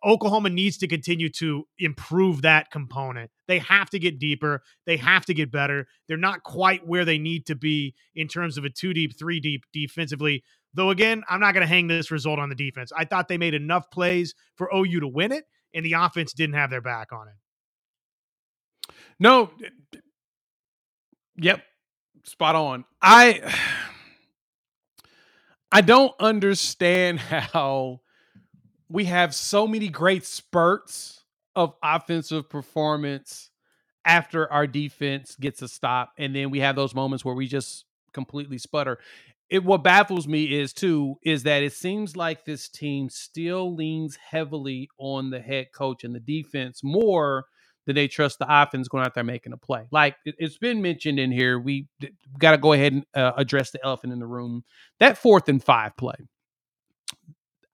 Uh, Oklahoma needs to continue to improve that component. They have to get deeper. They have to get better. They're not quite where they need to be in terms of a two-deep, three-deep defensively. Though, again, I'm not going to hang this result on the defense. I thought they made enough plays for O U to win it, and the offense didn't have their back on it. No. Yep. Spot on. I I don't understand how we have so many great spurts of offensive performance after our defense gets a stop, and then we have those moments where we just completely sputter. It what baffles me is too is that it seems like this team still leans heavily on the head coach and the defense more that they trust the offense going out there making a play. Like it's been mentioned in here, we got to go ahead and uh, address the elephant in the room. That fourth and five play,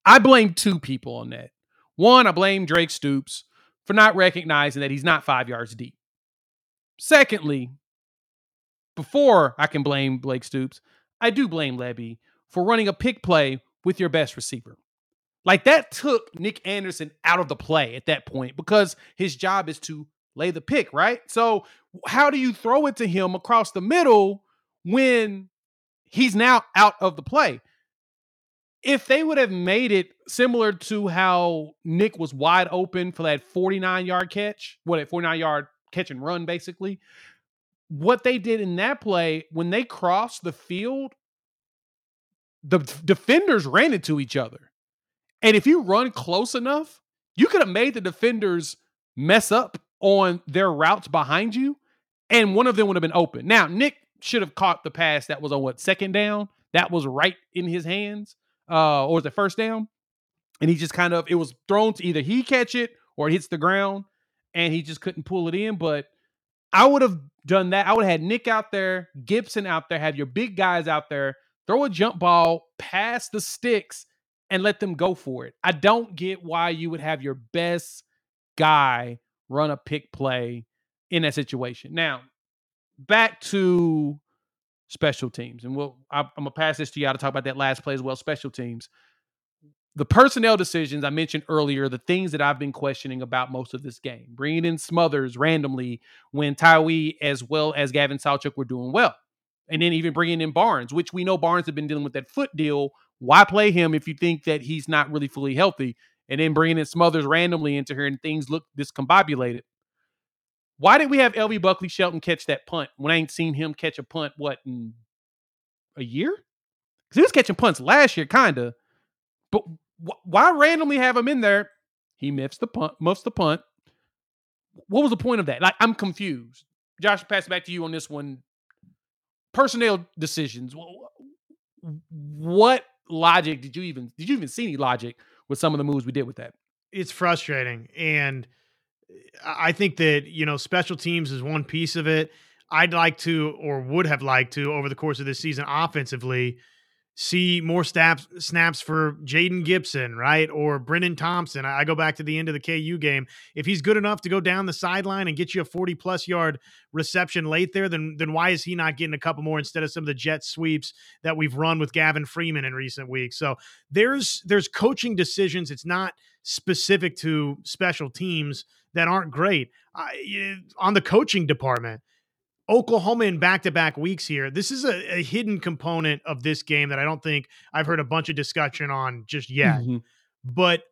I blame two people on that. One, I blame Drake Stoops for not recognizing that he's not five yards deep. Secondly, before I can blame Blake Stoops, I do blame Lebby for running a pick play with your best receiver. Like, that took Nick Anderson out of the play at that point because his job is to lay the pick, right? So how do you throw it to him across the middle when he's now out of the play? If they would have made it similar to how Nick was wide open for that forty-nine-yard catch, what, well, that forty-nine-yard catch and run, basically, what they did in that play, when they crossed the field, the defenders ran into each other. And if you run close enough, you could have made the defenders mess up on their routes behind you, and one of them would have been open. Now, Nick should have caught the pass that was on, what, second down? That was right in his hands, uh, or was it first down? And he just kind of, it was thrown to either he catch it or it hits the ground, and he just couldn't pull it in. But I would have done that. I would have had Nick out there, Gibson out there, have your big guys out there, throw a jump ball past the sticks, and let them go for it. I don't get why you would have your best guy run a pick play in that situation. Now, back to special teams. And we'll, I'm going to pass this to you to talk about that last play as well, special teams. The personnel decisions I mentioned earlier, the things that I've been questioning about most of this game, bringing in Smothers randomly when Tawee as well as Gavin Sawchuk were doing well. And then even bringing in Barnes, which we know Barnes had been dealing with that foot deal. Why play him if you think that he's not really fully healthy? And then bringing in Smothers randomly into here and things look discombobulated. Why did we have L V Buckley Shelton catch that punt when I ain't seen him catch a punt, what, in a year? Because he was catching punts last year, kind of. But wh- why randomly have him in there? He muffs the punt. Muffs the punt. What was the point of that? Like, I'm confused. Josh, pass it back to you on this one. Personnel decisions. What logic did you even did you even see any logic with some of the moves we did with that? It's frustrating, and I think that, you know, special teams is one piece of it. I'd like to, or would have liked to, over the course of this season offensively, see more snaps snaps for Jaden Gibson, right, or Brennan Thompson. I go back to the end of the K U game. If he's good enough to go down the sideline and get you a forty-plus yard reception late there, then then why is he not getting a couple more instead of some of the jet sweeps that we've run with Gavin Freeman in recent weeks? So there's there's coaching decisions. It's not specific to special teams that aren't great. I, on the coaching department, Oklahoma in back-to-back weeks here. This is a, a hidden component of this game that I don't think I've heard a bunch of discussion on just yet. Mm-hmm. But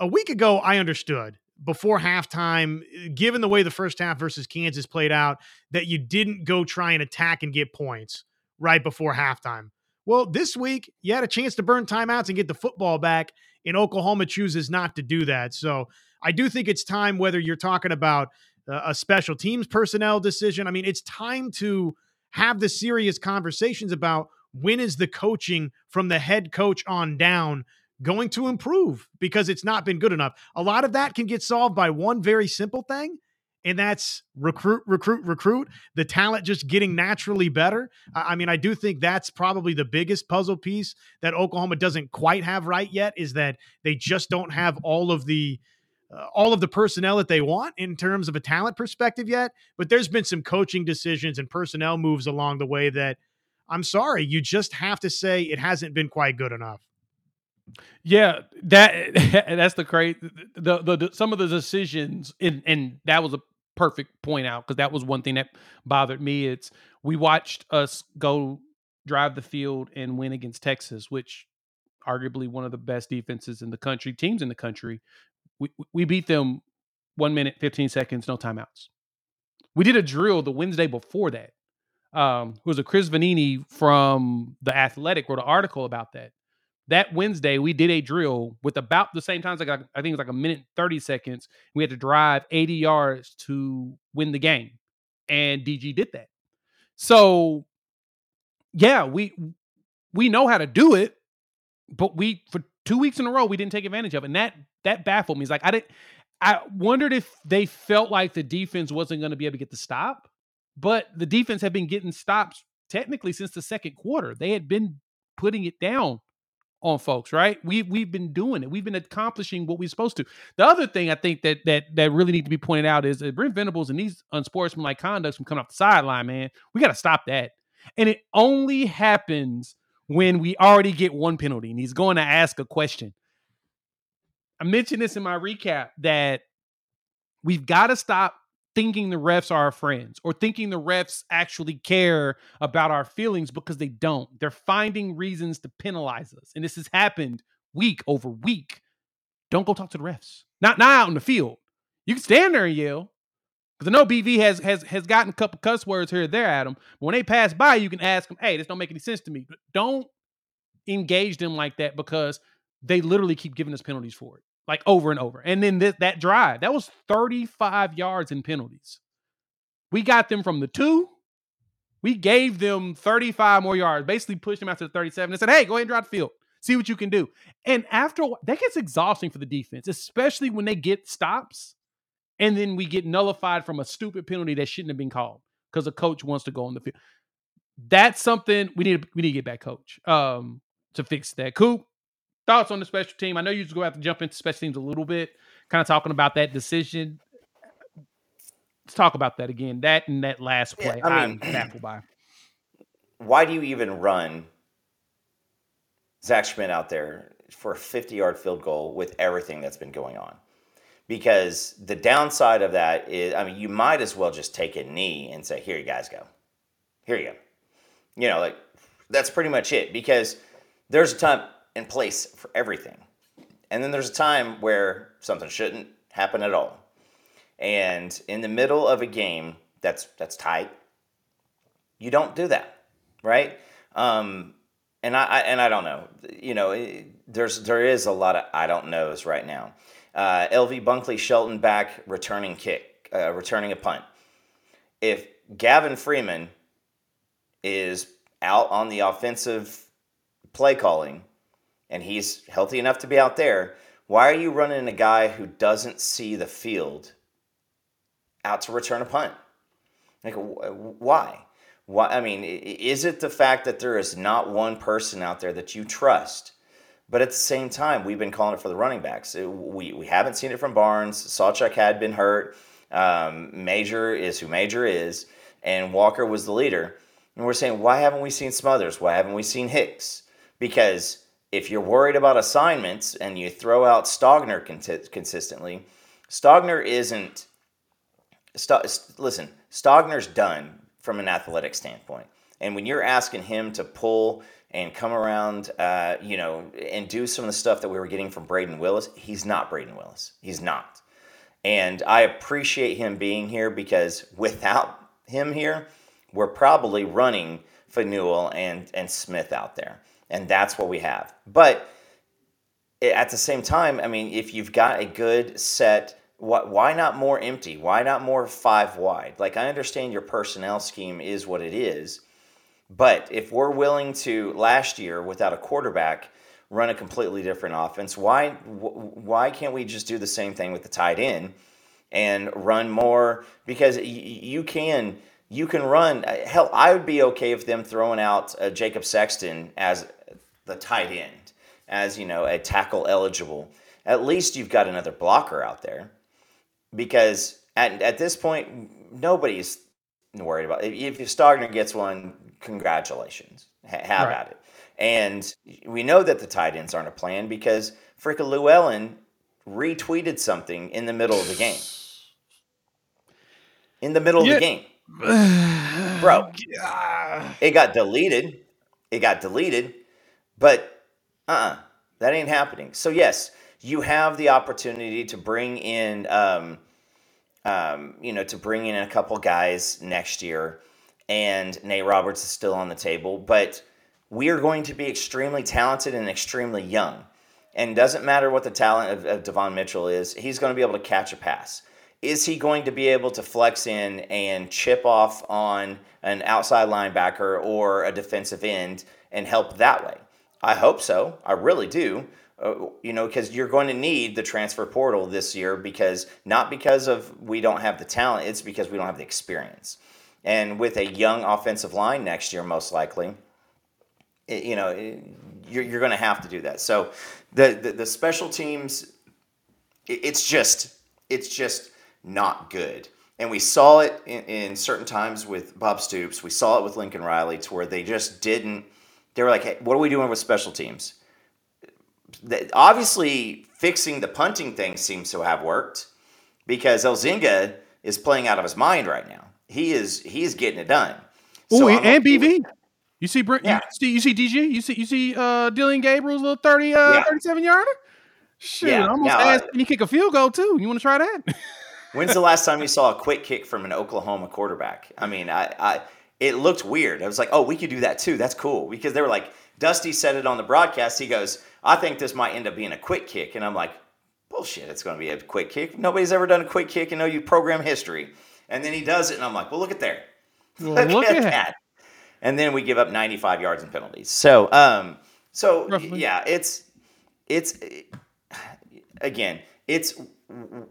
a week ago, I understood before halftime, given the way the first half versus Kansas played out, that you didn't go try and attack and get points right before halftime. Well, this week, you had a chance to burn timeouts and get the football back, and Oklahoma chooses not to do that. So I do think it's time, whether you're talking about a special teams personnel decision. I mean, it's time to have the serious conversations about when is the coaching from the head coach on down going to improve, because it's not been good enough. A lot of that can get solved by one very simple thing, and that's recruit, recruit, recruit, the talent just getting naturally better. I mean, I do think that's probably the biggest puzzle piece that Oklahoma doesn't quite have right yet, is that they just don't have all of the Uh, all of the personnel that they want in terms of a talent perspective yet, but there's been some coaching decisions and personnel moves along the way that, I'm sorry, you just have to say it hasn't been quite good enough. Yeah, that that's the crazy, the, the, the, some of the decisions, and, and that was a perfect point out, because that was one thing that bothered me. It's, we watched us go drive the field and win against Texas, which arguably one of the best defenses in the country, teams in the country. We we beat them one minute, fifteen seconds, no timeouts. We did a drill the Wednesday before that. Um, it was a Chris Vanini from The Athletic wrote an article about that. That Wednesday, we did a drill with about the same times. Like, I think it was like a minute, thirty seconds. We had to drive eighty yards to win the game. And D G did that. So, yeah, we we know how to do it. But we, for two weeks in a row, we didn't take advantage of it. And that That baffled me. It's like, I didn't, I wondered if they felt like the defense wasn't going to be able to get the stop, but the defense had been getting stops technically since the second quarter. They had been putting it down on folks, right? We we've been doing it. We've been accomplishing what we're supposed to. The other thing I think that that that really needs to be pointed out is that Brent Venables and these unsportsmanlike conducts from coming off the sideline, man, we got to stop that. And it only happens when we already get one penalty and he's going to ask a question. I mentioned this in my recap that we've got to stop thinking the refs are our friends or thinking the refs actually care about our feelings, because they don't. They're finding reasons to penalize us. And this has happened week over week. Don't go talk to the refs. Not, not out in the field. You can stand there and yell. Because I know B V has has has gotten a couple cuss words here or there at them. But when they pass by, you can ask them, hey, this don't make any sense to me. But don't engage them like that, because they literally keep giving us penalties for it. Like over and over. And then this, that drive, that was thirty-five yards in penalties. We got them from the two. We gave them thirty-five more yards. Basically pushed them out to the thirty-seven and said, hey, go ahead and drive the field. See what you can do. And after a while, that gets exhausting for the defense, especially when they get stops. And then we get nullified from a stupid penalty that shouldn't have been called because a coach wants to go on the field. That's something we need to, we need to get back, coach, um, to fix that. Coop, thoughts on the special team? I know you just go have to jump into special teams a little bit, kind of talking about that decision. Let's talk about that again. That and that last play, yeah, I mean, I'm baffled by. Why do you even run Zach Schmidt out there for a fifty-yard field goal with everything that's been going on? Because the downside of that is, I mean, you might as well just take a knee and say, here you guys go. Here you go. You know, like, that's pretty much it. Because there's a time and place for everything. And then there's a time where something shouldn't happen at all. And in the middle of a game that's that's tight, you don't do that, right? Um, and, I, I, and I don't know. You know, it, there's there is a lot of I don't knows right now. Uh, L V Bunkley Shelton back, returning kick, uh, returning a punt. If Gavin Freeman is out on the offensive play calling and he's healthy enough to be out there, why are you running a guy who doesn't see the field out to return a punt? Like, why? Why? I mean, is it the fact that there is not one person out there that you trust? But at the same time, we've been calling it for the running backs. We we haven't seen it from Barnes. Sawchuk had been hurt. Um, Major is who Major is. And Walker was the leader. And we're saying, why haven't we seen Smothers? Why haven't we seen Hicks? Because if you're worried about assignments and you throw out Stogner con- consistently, Stogner isn't St- – listen, Stogner's done from an athletic standpoint. And when you're asking him to pull – and come around, uh, you know, and do some of the stuff that we were getting from Braden Willis. He's not Braden Willis. He's not. And I appreciate him being here, because without him here, we're probably running Faneuil and, and Smith out there. And that's what we have. But at the same time, I mean, if you've got a good set, wh- why not more empty? Why not more five wide? Like, I understand your personnel scheme is what it is. But if we're willing to, last year, without a quarterback, run a completely different offense, why why can't we just do the same thing with the tight end and run more? Because you can you can run. Hell, I would be okay with them throwing out uh, Jacob Sexton as the tight end, as, you know, a tackle eligible. At least you've got another blocker out there. Because at at this point, nobody's worried about it. If Stogner gets one, congratulations. How about it? And we know that the tight ends aren't a plan, because freaking Llewellyn retweeted something in the middle of the game. In the middle yeah. of the game. Bro. It got deleted. It got deleted. But uh-uh. That ain't happening. So, yes, you have the opportunity to bring in, um, um, you know, to bring in a couple guys next year. And Nate Roberts is still on the table, but we are going to be extremely talented and extremely young. And it doesn't matter what the talent of, of Devon Mitchell is, he's going to be able to catch a pass. Is he going to be able to flex in and chip off on an outside linebacker or a defensive end and help that way? I hope so. I really do. Uh, you know, because you're going to need the transfer portal this year, because not because of we don't have the talent, it's because we don't have the experience. And with a young offensive line next year, most likely, it, you know, it, you're, you're going to have to do that. So the, the, the special teams, it, it's just it's just not good. And we saw it in, in certain times with Bob Stoops. We saw it with Lincoln Riley, to where they just didn't. They were like, hey, what are we doing with special teams? obviously fixing the punting thing seems to have worked, because Elzinga is playing out of his mind right now. He is he is getting it done. Ooh, so and B V. You see, Brent, yeah. you see, you see D G. You see, you see, uh, Dillon Gabriel's little thirty, uh, yeah. thirty-seven yarder. Shit, yeah. almost now, asked uh, when you kick a field goal too. You want to try that? When's the last time you saw a quick kick from an Oklahoma quarterback? I mean, I, I, it looked weird. I was like, oh, we could do that too. That's cool, because they were like, Dusty said it on the broadcast. He goes, I think this might end up being a quick kick, and I'm like, bullshit, it's going to be a quick kick. Nobody's ever done a quick kick in O U program history. And then he does it, and I'm like, well, look at there. Well, look, look at, at that. And then we give up ninety-five yards in penalties. So, um, so Roughly. yeah, it's it's again, it's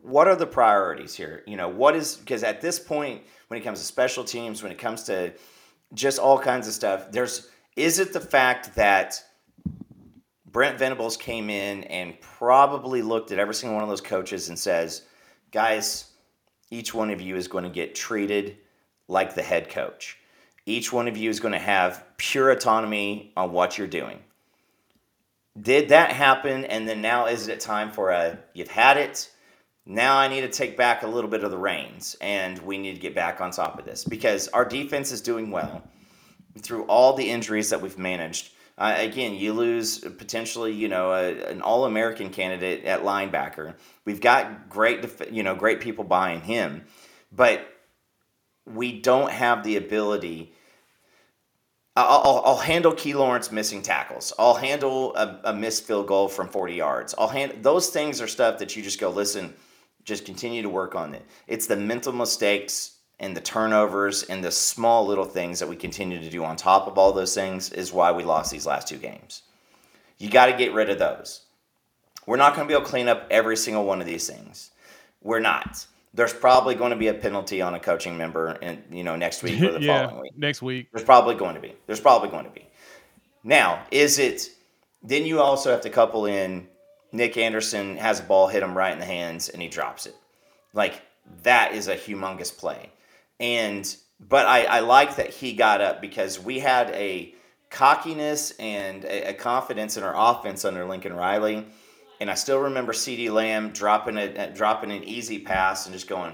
what are the priorities here? You know, what is, because at this point, when it comes to special teams, when it comes to just all kinds of stuff, there's is it the fact that Brent Venables came in and probably looked at every single one of those coaches and says, guys, each one of you is going to get treated like the head coach. Each one of you is going to have pure autonomy on what you're doing. Did that happen? And then now is it time for a, you've had it. Now I need to take back a little bit of the reins, and we need to get back on top of this, because our defense is doing well through all the injuries that we've managed. Uh, again, you lose potentially, you know, a, an All-American candidate at linebacker. We've got great, def- you know, great people buying him, but we don't have the ability. I'll, I'll, I'll handle Key Lawrence missing tackles. I'll handle a, a missed field goal from forty yards. I'll handle those things are stuff that you just go, listen, just continue to work on it. It's the mental mistakes and the turnovers and the small little things that we continue to do on top of all those things is why we lost these last two games. You got to get rid of those. We're not going to be able to clean up every single one of these things. We're not. There's probably going to be a penalty on a coaching member, and you know, next week or the yeah, following week. Next week, there's probably going to be. There's probably going to be. Now, is it? Then you also have to couple in Nick Anderson has a ball hit him right in the hands, and he drops it. Like that is a humongous play, and but I, I like that he got up, because we had a cockiness and a, a confidence in our offense under Lincoln Riley. And I still remember CeeDee Lamb dropping a, dropping an easy pass and just going,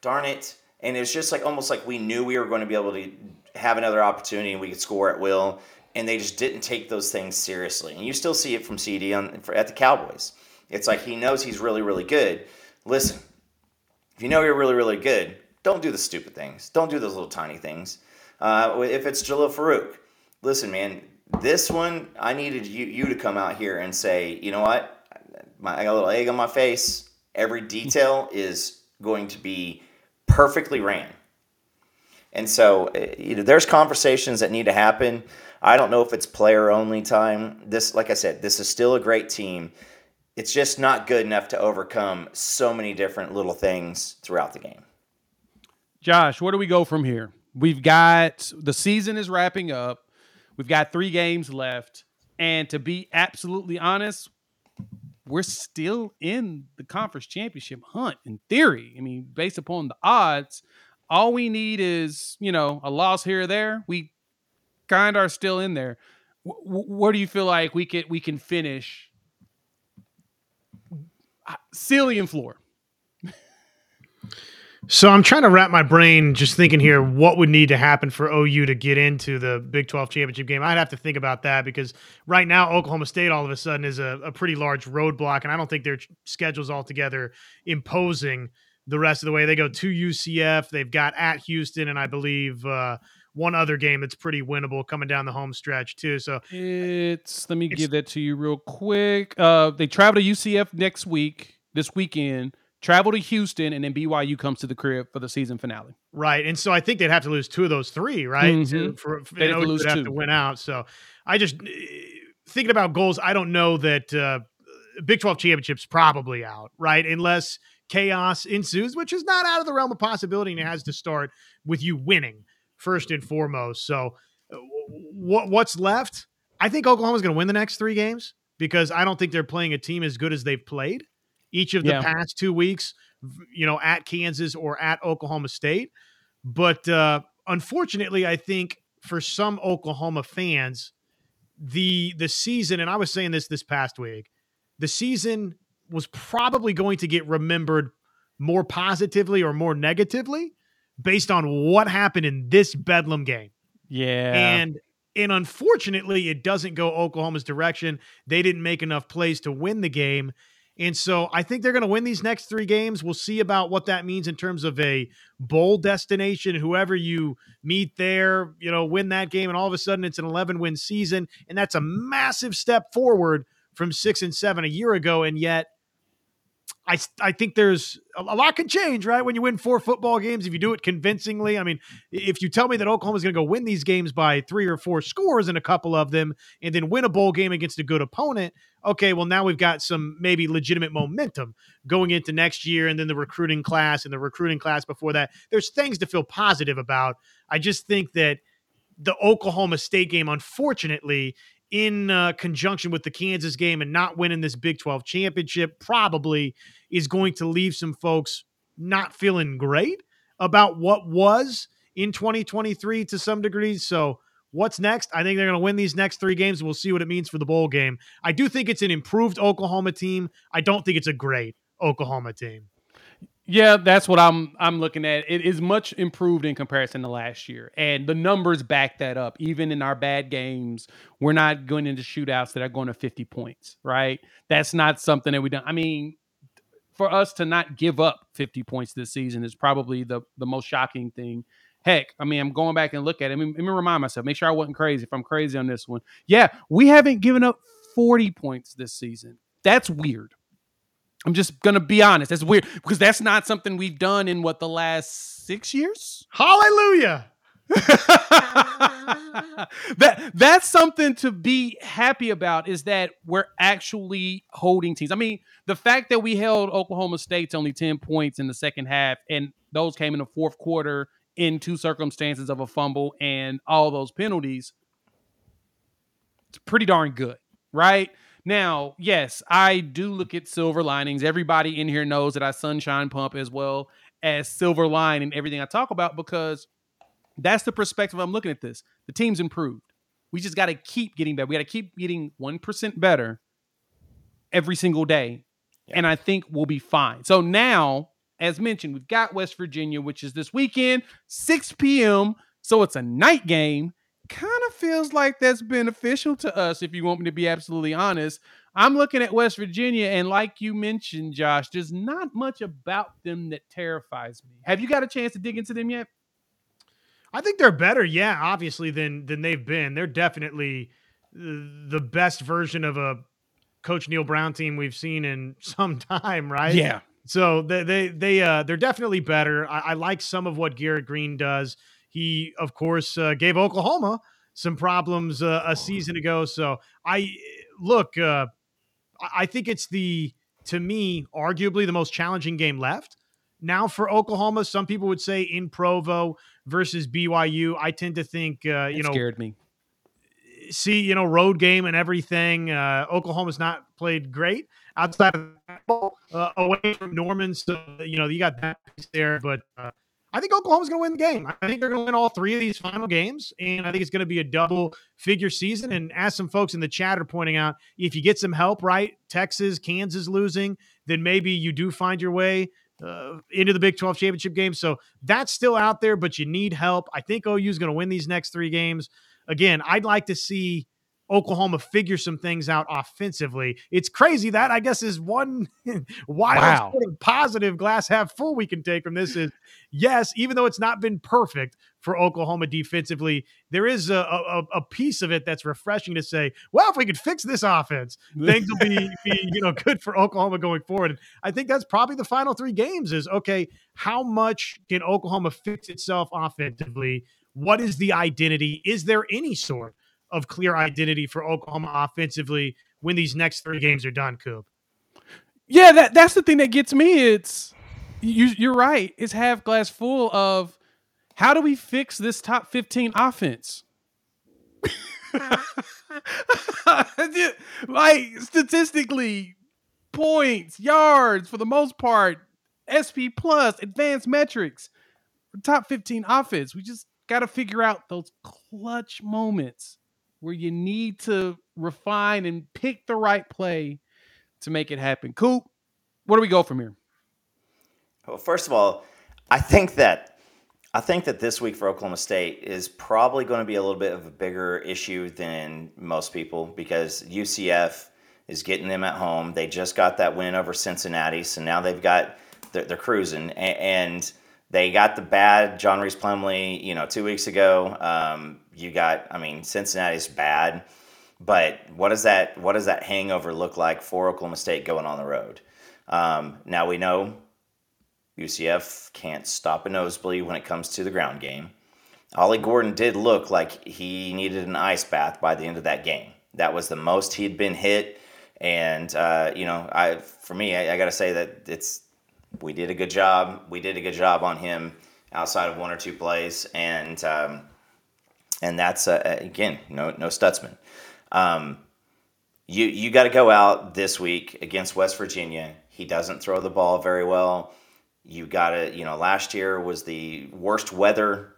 darn it. And it was just like almost like we knew we were going to be able to have another opportunity and we could score at will. And they just didn't take those things seriously. And you still see it from CeeDee on, for, at the Cowboys. It's like he knows he's really, really good. Listen, if you know you're really, really good, don't do the stupid things. Don't do those little tiny things. Uh, if it's Jalil Farooq, listen, man. This one, I needed you, you to come out here and say, you know what? My, I got a little egg on my face. Every detail is going to be perfectly ran. And so, you know, there's conversations that need to happen. I don't know if it's player only time. This, like I said, this is still a great team. It's just not good enough to overcome so many different little things throughout the game. Josh, where do we go from here? We've got the season is wrapping up. We've got three games left, and to be absolutely honest, we're still in the conference championship hunt in theory. I mean, based upon the odds, all we need is, you know, a loss here or there. We kind of are still in there. W- where do you feel like we can, we can finish ceiling and floor? So I'm trying to wrap my brain just thinking here what would need to happen for O U to get into the Big twelve championship game. I'd have to think about that, because right now Oklahoma State all of a sudden is a, a pretty large roadblock, and I don't think their schedule's altogether imposing the rest of the way. They go to U C F. They've got at Houston, and I believe uh, one other game that's pretty winnable coming down the home stretch too. So it's let me it's, give that to you real quick. Uh, they travel to U C F next week, this weekend. Travel to Houston, and then B Y U comes to the crib for the season finale. Right, and so I think they'd have to lose two of those three, right? Mm-hmm. For, for, they'd have to lose have two. To win out. So I just thinking about goals. I don't know that uh, Big twelve championship's probably out, right? Unless chaos ensues, which is not out of the realm of possibility, and it has to start with you winning first and foremost. So what what's left? I think Oklahoma's going to win the next three games, because I don't think they're playing a team as good as they've played each of the yeah. past two weeks, you know, at Kansas or at Oklahoma State. But uh, unfortunately, I think for some Oklahoma fans, the the season, and I was saying this this past week, the season was probably going to get remembered more positively or more negatively based on what happened in this Bedlam game. Yeah. And and unfortunately, it doesn't go Oklahoma's direction. They didn't make enough plays to win the game. And so I think they're going to win these next three games. We'll see about what that means in terms of a bowl destination. Whoever you meet there, you know, win that game, and all of a sudden it's an eleven-win season, and that's a massive step forward from six and seven a year ago. And yet I I think there's a, a lot can change, right? When you win four football games, if you do it convincingly. I mean, if you tell me that Oklahoma's going to go win these games by three or four scores in a couple of them and then win a bowl game against a good opponent, okay, well, now we've got some maybe legitimate momentum going into next year, and then the recruiting class and the recruiting class before that. There's things to feel positive about. I just think that the Oklahoma State game, unfortunately, in uh, conjunction with the Kansas game and not winning this Big twelve championship, probably is going to leave some folks not feeling great about what was in twenty twenty-three to some degree. So what's next? I think they're going to win these next three games. We'll see what it means for the bowl game. I do think it's an improved Oklahoma team. I don't think it's a great Oklahoma team. Yeah, that's what I'm I'm looking at. It is much improved in comparison to last year, and the numbers back that up. Even in our bad games, we're not going into shootouts that are going to fifty points, right? That's not something that we done. I mean, for us to not give up fifty points this season is probably the, the most shocking thing. Heck, I mean, I'm going back and look at it. I mean, let me remind myself, make sure I wasn't crazy if I'm crazy on this one. Yeah, we haven't given up forty points this season. That's weird. I'm just going to be honest. That's weird because that's not something we've done in, what, the last six years? Hallelujah. that That's something to be happy about, is that we're actually holding teams. I mean, the fact that we held Oklahoma State to only ten points in the second half, and those came in the fourth quarter in two circumstances of a fumble and all those penalties, it's pretty darn good, right? Now, yes, I do look at silver linings. Everybody in here knows that I sunshine pump as well as silver line and everything I talk about, because that's the perspective I'm looking at this. The team's improved. We just got to keep getting better. We got to keep getting one percent better every single day. Yeah. And I think we'll be fine. So now, as mentioned, we've got West Virginia, which is this weekend, six p.m. So it's a night game. Kind of feels like that's beneficial to us, if you want me to be absolutely honest. I'm looking at West Virginia, and like you mentioned, Josh, there's not much about them that terrifies me. Have you got a chance to dig into them yet? I think they're better, yeah, obviously, than than they've been. They're definitely the best version of a Coach Neil Brown team we've seen in some time, right? Yeah. So they they they uh they're definitely better. I, I like some of what Garrett Green does. He, of course, uh, gave Oklahoma some problems uh, a season ago. So I look, uh, I think it's the, to me, arguably the most challenging game left now for Oklahoma. Some people would say in Provo versus B Y U. I tend to think, uh, you know, scared me. See, you know, road game and everything. Uh, Oklahoma's not played great outside of uh, away from Norman. So, you know, you got that piece there, but uh, I think Oklahoma's going to win the game. I think they're going to win all three of these final games, and I think it's going to be a double-figure season. And as some folks in the chat are pointing out, if you get some help, right, Texas, Kansas losing, then maybe you do find your way uh, into the Big twelve championship game. So that's still out there, but you need help. I think O U is going to win these next three games. Again, I'd like to see Oklahoma figure some things out offensively. It's crazy. That, I guess, is one wild wow. sort of positive glass half full we can take from this is, yes, even though it's not been perfect for Oklahoma defensively, there is a, a, a piece of it that's refreshing to say, well, if we could fix this offense, things will be, be you know, good for Oklahoma going forward. And I think that's probably the final three games is, okay, how much can Oklahoma fix itself offensively? What is the identity? Is there any sort of clear identity for Oklahoma offensively when these next three games are done, Coop? Yeah, that, that's the thing that gets me. It's you, you're right. It's half glass full of how do we fix this top fifteen offense? Like, statistically, points, yards, for the most part, S P plus, advanced metrics, top fifteen offense. We just got to figure out those clutch moments where you need to refine and pick the right play to make it happen. Coop, where do we go from here? Well, first of all, I think that I think that this week for Oklahoma State is probably going to be a little bit of a bigger issue than most people, because U C F is getting them at home. They just got that win over Cincinnati, so now they've got they're, they're cruising, and they got the bad John Reese Plumlee, you know, two weeks ago. Um, you got, I mean, Cincinnati's bad, but what does that what does that hangover look like for Oklahoma State going on the road? Um, now we know U C F can't stop a nosebleed when it comes to the ground game. Ollie Gordon did look like he needed an ice bath by the end of that game. That was the most he'd been hit. And, uh, you know, I for me, I, I got to say that it's we did a good job. We did a good job on him outside of one or two plays. And um, and that's, uh, again, no no Stutsman. Um, you you got to go out this week against West Virginia. He doesn't throw the ball very well. You got to, you know, last year was the worst weather,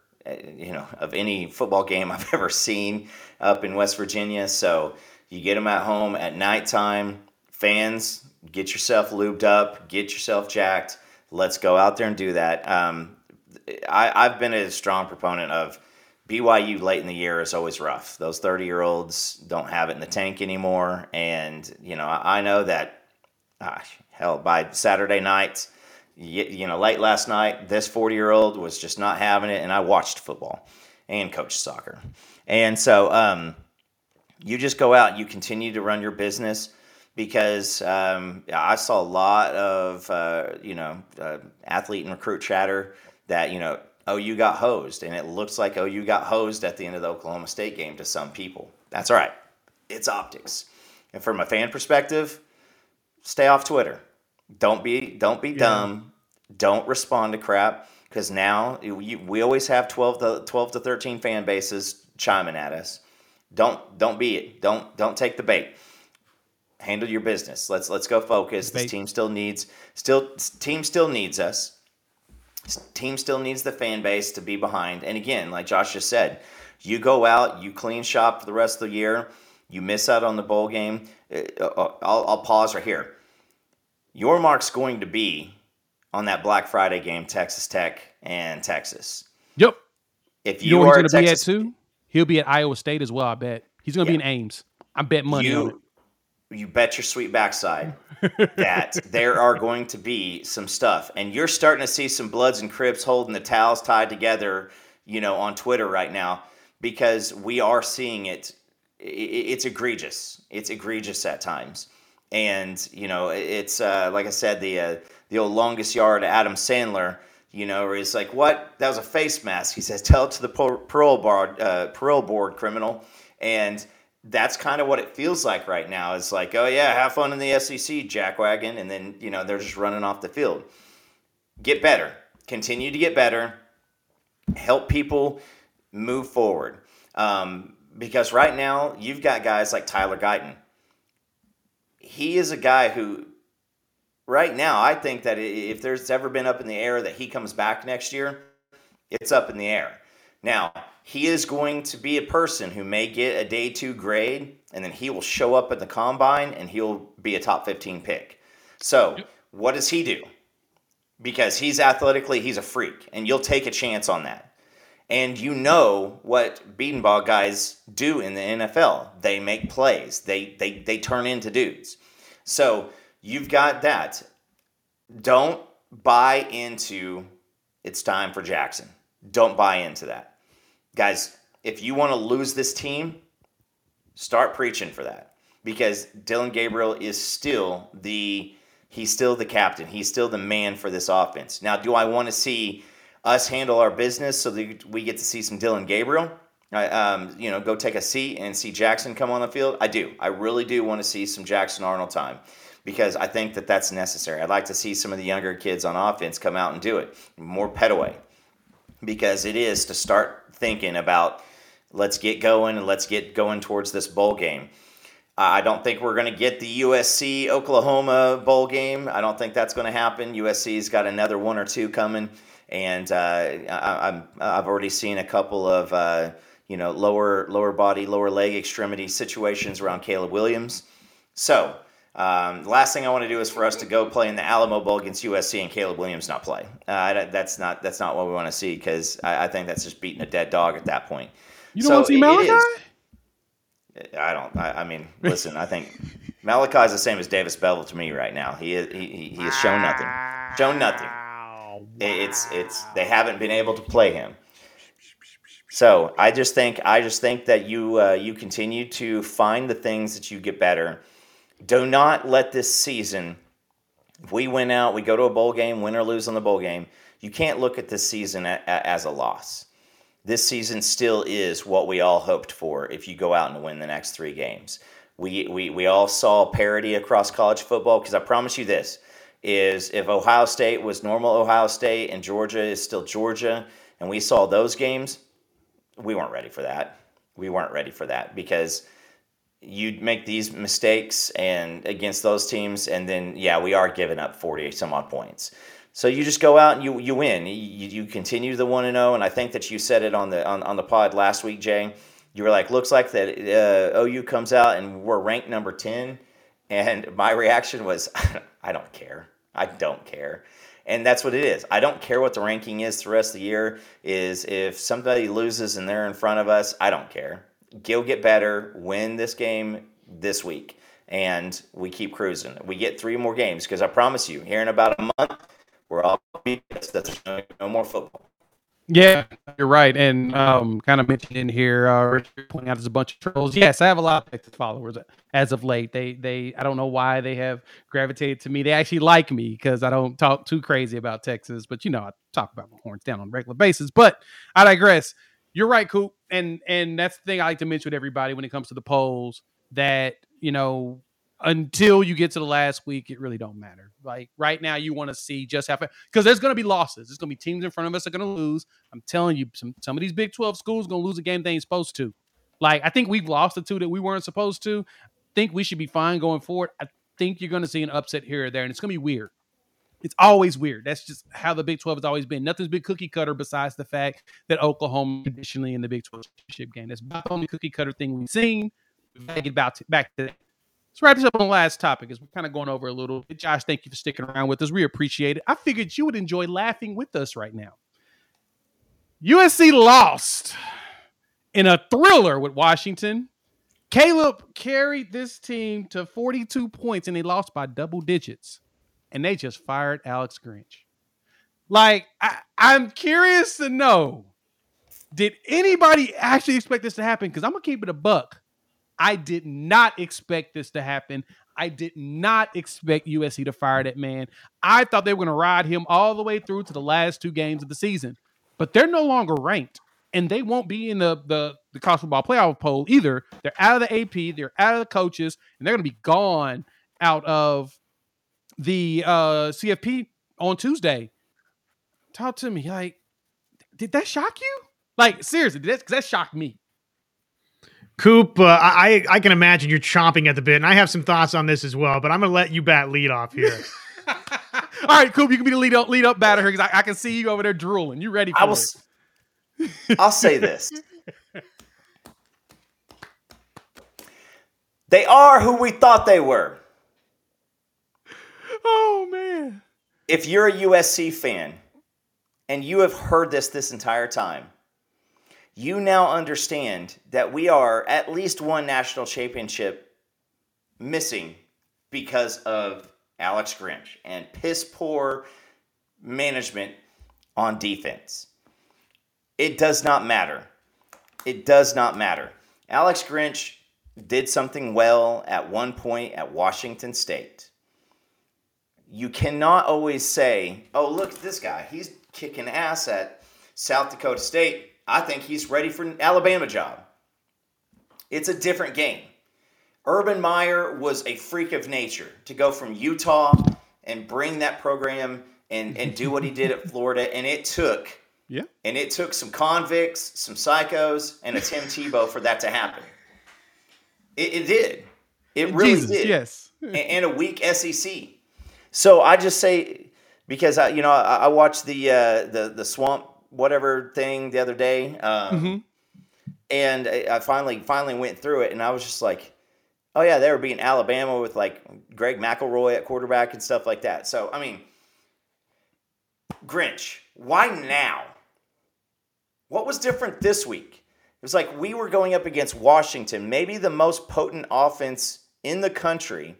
you know, of any football game I've ever seen up in West Virginia. So you get them at home at nighttime. Fans, get yourself lubed up, get yourself jacked. Let's go out there and do that. Um, I, I've been a strong proponent of B Y U late in the year is always rough. Those thirty-year-olds don't have it in the tank anymore. And, you know, I, I know that, ah, hell, by Saturday night, You, you know, late last night, this forty-year-old was just not having it, and I watched football and coached soccer. And so um, you just go out, you continue to run your business, because um, I saw a lot of, uh, you know, uh, athlete and recruit chatter that, you know, O U got hosed, and it looks like O U got hosed at the end of the Oklahoma State game to some people. That's all right. It's optics. And from a fan perspective, stay off Twitter. Don't be don't be yeah. dumb. Don't respond to crap, because now you, we always have twelve to, twelve to thirteen fan bases chiming at us. Don't don't be it. Don't don't take the bait. Handle your business. Let's let's go focus. This team still needs still team still needs us. Team still needs the fan base to be behind. And again, like Josh just said, you go out, you clean shop for the rest of the year. You miss out on the bowl game. I'll, I'll pause right here. Your mark's going to be on that Black Friday game, Texas Tech and Texas. Yep. If you, you know are going to be at too, he'll be at Iowa State as well. I bet he's going to yeah. be in Ames. I bet money you, on it. You bet your sweet backside that there are going to be some stuff, and you're starting to see some Bloods and Crips holding the towels tied together, you know, on Twitter right now, because we are seeing it. It's egregious. It's egregious at times. And, you know, it's, uh, like I said, the uh, the old longest yard, Adam Sandler, you know, where he's like, what? That was a face mask. He says, tell it to the parole board, uh, parole board criminal. And that's kind of what it feels like right now. It's like, oh, yeah, have fun in the S E C, jackwagon. And then, you know, they're just running off the field. Get better. Continue to get better. Help people move forward. Um, because right now you've got guys like Tyler Guyton. He is a guy who, right now, I think that if there's ever been up in the air that he comes back next year, it's up in the air. Now, he is going to be a person who may get a day two grade, and then he will show up at the combine, and he'll be a top fifteen pick. So what does he do? Because he's athletically, he's a freak, and you'll take a chance on that. And you know what bean ball guys do in the N F L. They make plays. They they they turn into dudes. So you've got that. Don't buy into it's time for Jackson. Don't buy into that. Guys, if you want to lose this team, start preaching for that. Because Dillon Gabriel is still the he's still the captain. He's still the man for this offense. Now, do I want to see us handle our business so that we get to see some Dillon Gabriel? I, um, you know, go take a seat and see Jackson come on the field. I do. I really do want to see some Jackson Arnold time, because I think that that's necessary. I'd like to see some of the younger kids on offense come out and do it. More Petaway, because it is to start thinking about let's get going and let's get going towards this bowl game. I don't think we're going to get the U S C Oklahoma bowl game. I don't think that's going to happen. U S C's got another one or two coming. And uh, I, I'm, I've already seen a couple of, uh, you know, lower lower body, lower leg extremity situations around Caleb Williams. So um, last thing I want to do is for us to go play in the Alamo Bowl against U S C and Caleb Williams not play. Uh, that's not that's not what we want to see, because I, I think that's just beating a dead dog at that point. You don't so want to see Malachi? I don't. I, I mean, listen. I think Malachi is the same as Davis Bevel to me right now. He is, he he has shown nothing. Shown nothing. Wow. It's it's they haven't been able to play him. So I just think I just think that you uh, you continue to find the things that you get better. Do not let this season. If we win out, we go to a bowl game, win or lose on the bowl game. You can't look at this season a, a, as a loss. This season still is what we all hoped for if you go out and win the next three games. We we we all saw parity across college football, because I promise you this, is if Ohio State was normal Ohio State and Georgia is still Georgia, and we saw those games, we weren't ready for that. We weren't ready for that, because you'd make these mistakes and against those teams, and then, yeah, we are giving up forty-some odd points. So you just go out and you you win. You, you continue the one and zero, and I think that you said it on the on, on the pod last week, Jay. You were like, "Looks like that uh, O U comes out and we're ranked number ten," and my reaction was, "I don't care. I don't care," and that's what it is. I don't care what the ranking is the rest of the year. Is if somebody loses and they're in front of us, I don't care. Go get better, win this game this week, and we keep cruising. We get three more games, because I promise you, here in about a month, we're all that's no more football. Yeah, you're right. And um, kind of mentioned in here, uh, Richard pointing out there's a bunch of trolls. Yes, I have a lot of Texas followers as of late. They, they, I don't know why they have gravitated to me. They actually like me because I don't talk too crazy about Texas, but you know, I talk about my horns down on a regular basis. But I digress. You're right, Coop, and and that's the thing I like to mention with everybody when it comes to the polls. That you know. Until you get to the last week, it really don't matter. Like right now, you want to see just happen, because there's going to be losses. There's going to be teams in front of us that are going to lose. I'm telling you, some, some of these Big twelve schools going to lose a game they ain't supposed to. Like I think we've lost the two that we weren't supposed to. I think we should be fine going forward. I think you're going to see an upset here or there, and it's going to be weird. It's always weird. That's just how the Big twelve has always been. Nothing's been cookie cutter besides the fact that Oklahoma traditionally in the Big twelve championship game. That's about the only cookie cutter thing we've seen. We've got to get back to, back to that. Let's wrap this up on the last topic, as we're kind of going over a little bit. Josh, thank you for sticking around with us. We appreciate it. I figured you would enjoy laughing with us right now. U S C lost in a thriller with Washington. Caleb carried this team to forty-two points, and they lost by double digits. And they just fired Alex Grinch. Like, I, I'm curious to know, did anybody actually expect this to happen? Because I'm going to keep it a buck. I did not expect this to happen. I did not expect U S C to fire that man. I thought they were going to ride him all the way through to the last two games of the season. But they're no longer ranked, and they won't be in the, the, the college football playoff poll either. They're out of the A P. They're out of the coaches, and they're going to be gone out of the uh, C F P on Tuesday. Talk to me. Like, did that shock you? Like, seriously, did that, because that shocked me. Coop, uh, I, I can imagine you're chomping at the bit, and I have some thoughts on this as well, but I'm going to let you bat lead off here. All right, Coop, you can be the lead up, lead up batter here, because I, I can see you over there drooling. You ready for I will, it. I'll say this. They are who we thought they were. Oh, man. If you're a U S C fan, and you have heard this this entire time, you now understand that we are at least one national championship missing because of Alex Grinch and piss poor management on defense. It does not matter. It does not matter. Alex Grinch did something well at one point at Washington State. You cannot always say, oh, look at this guy. He's kicking ass at South Dakota State. I think he's ready for an Alabama job. It's a different game. Urban Meyer was a freak of nature to go from Utah and bring that program and, and do what he did at Florida. And it took, yeah, and it took some convicts, some psychos, and a Tim Tebow for that to happen. It, it did. It really Jesus, did. Yes. And, and a weak S E C. So I just say, because I, you know, I, I watched the uh, the the Swamp whatever thing the other day. Um, mm-hmm. And I finally finally went through it, and I was just like, oh, yeah, they were beating Alabama with, like, Greg McElroy at quarterback and stuff like that. So, I mean, Grinch, why now? What was different this week? It was like we were going up against Washington, maybe the most potent offense in the country.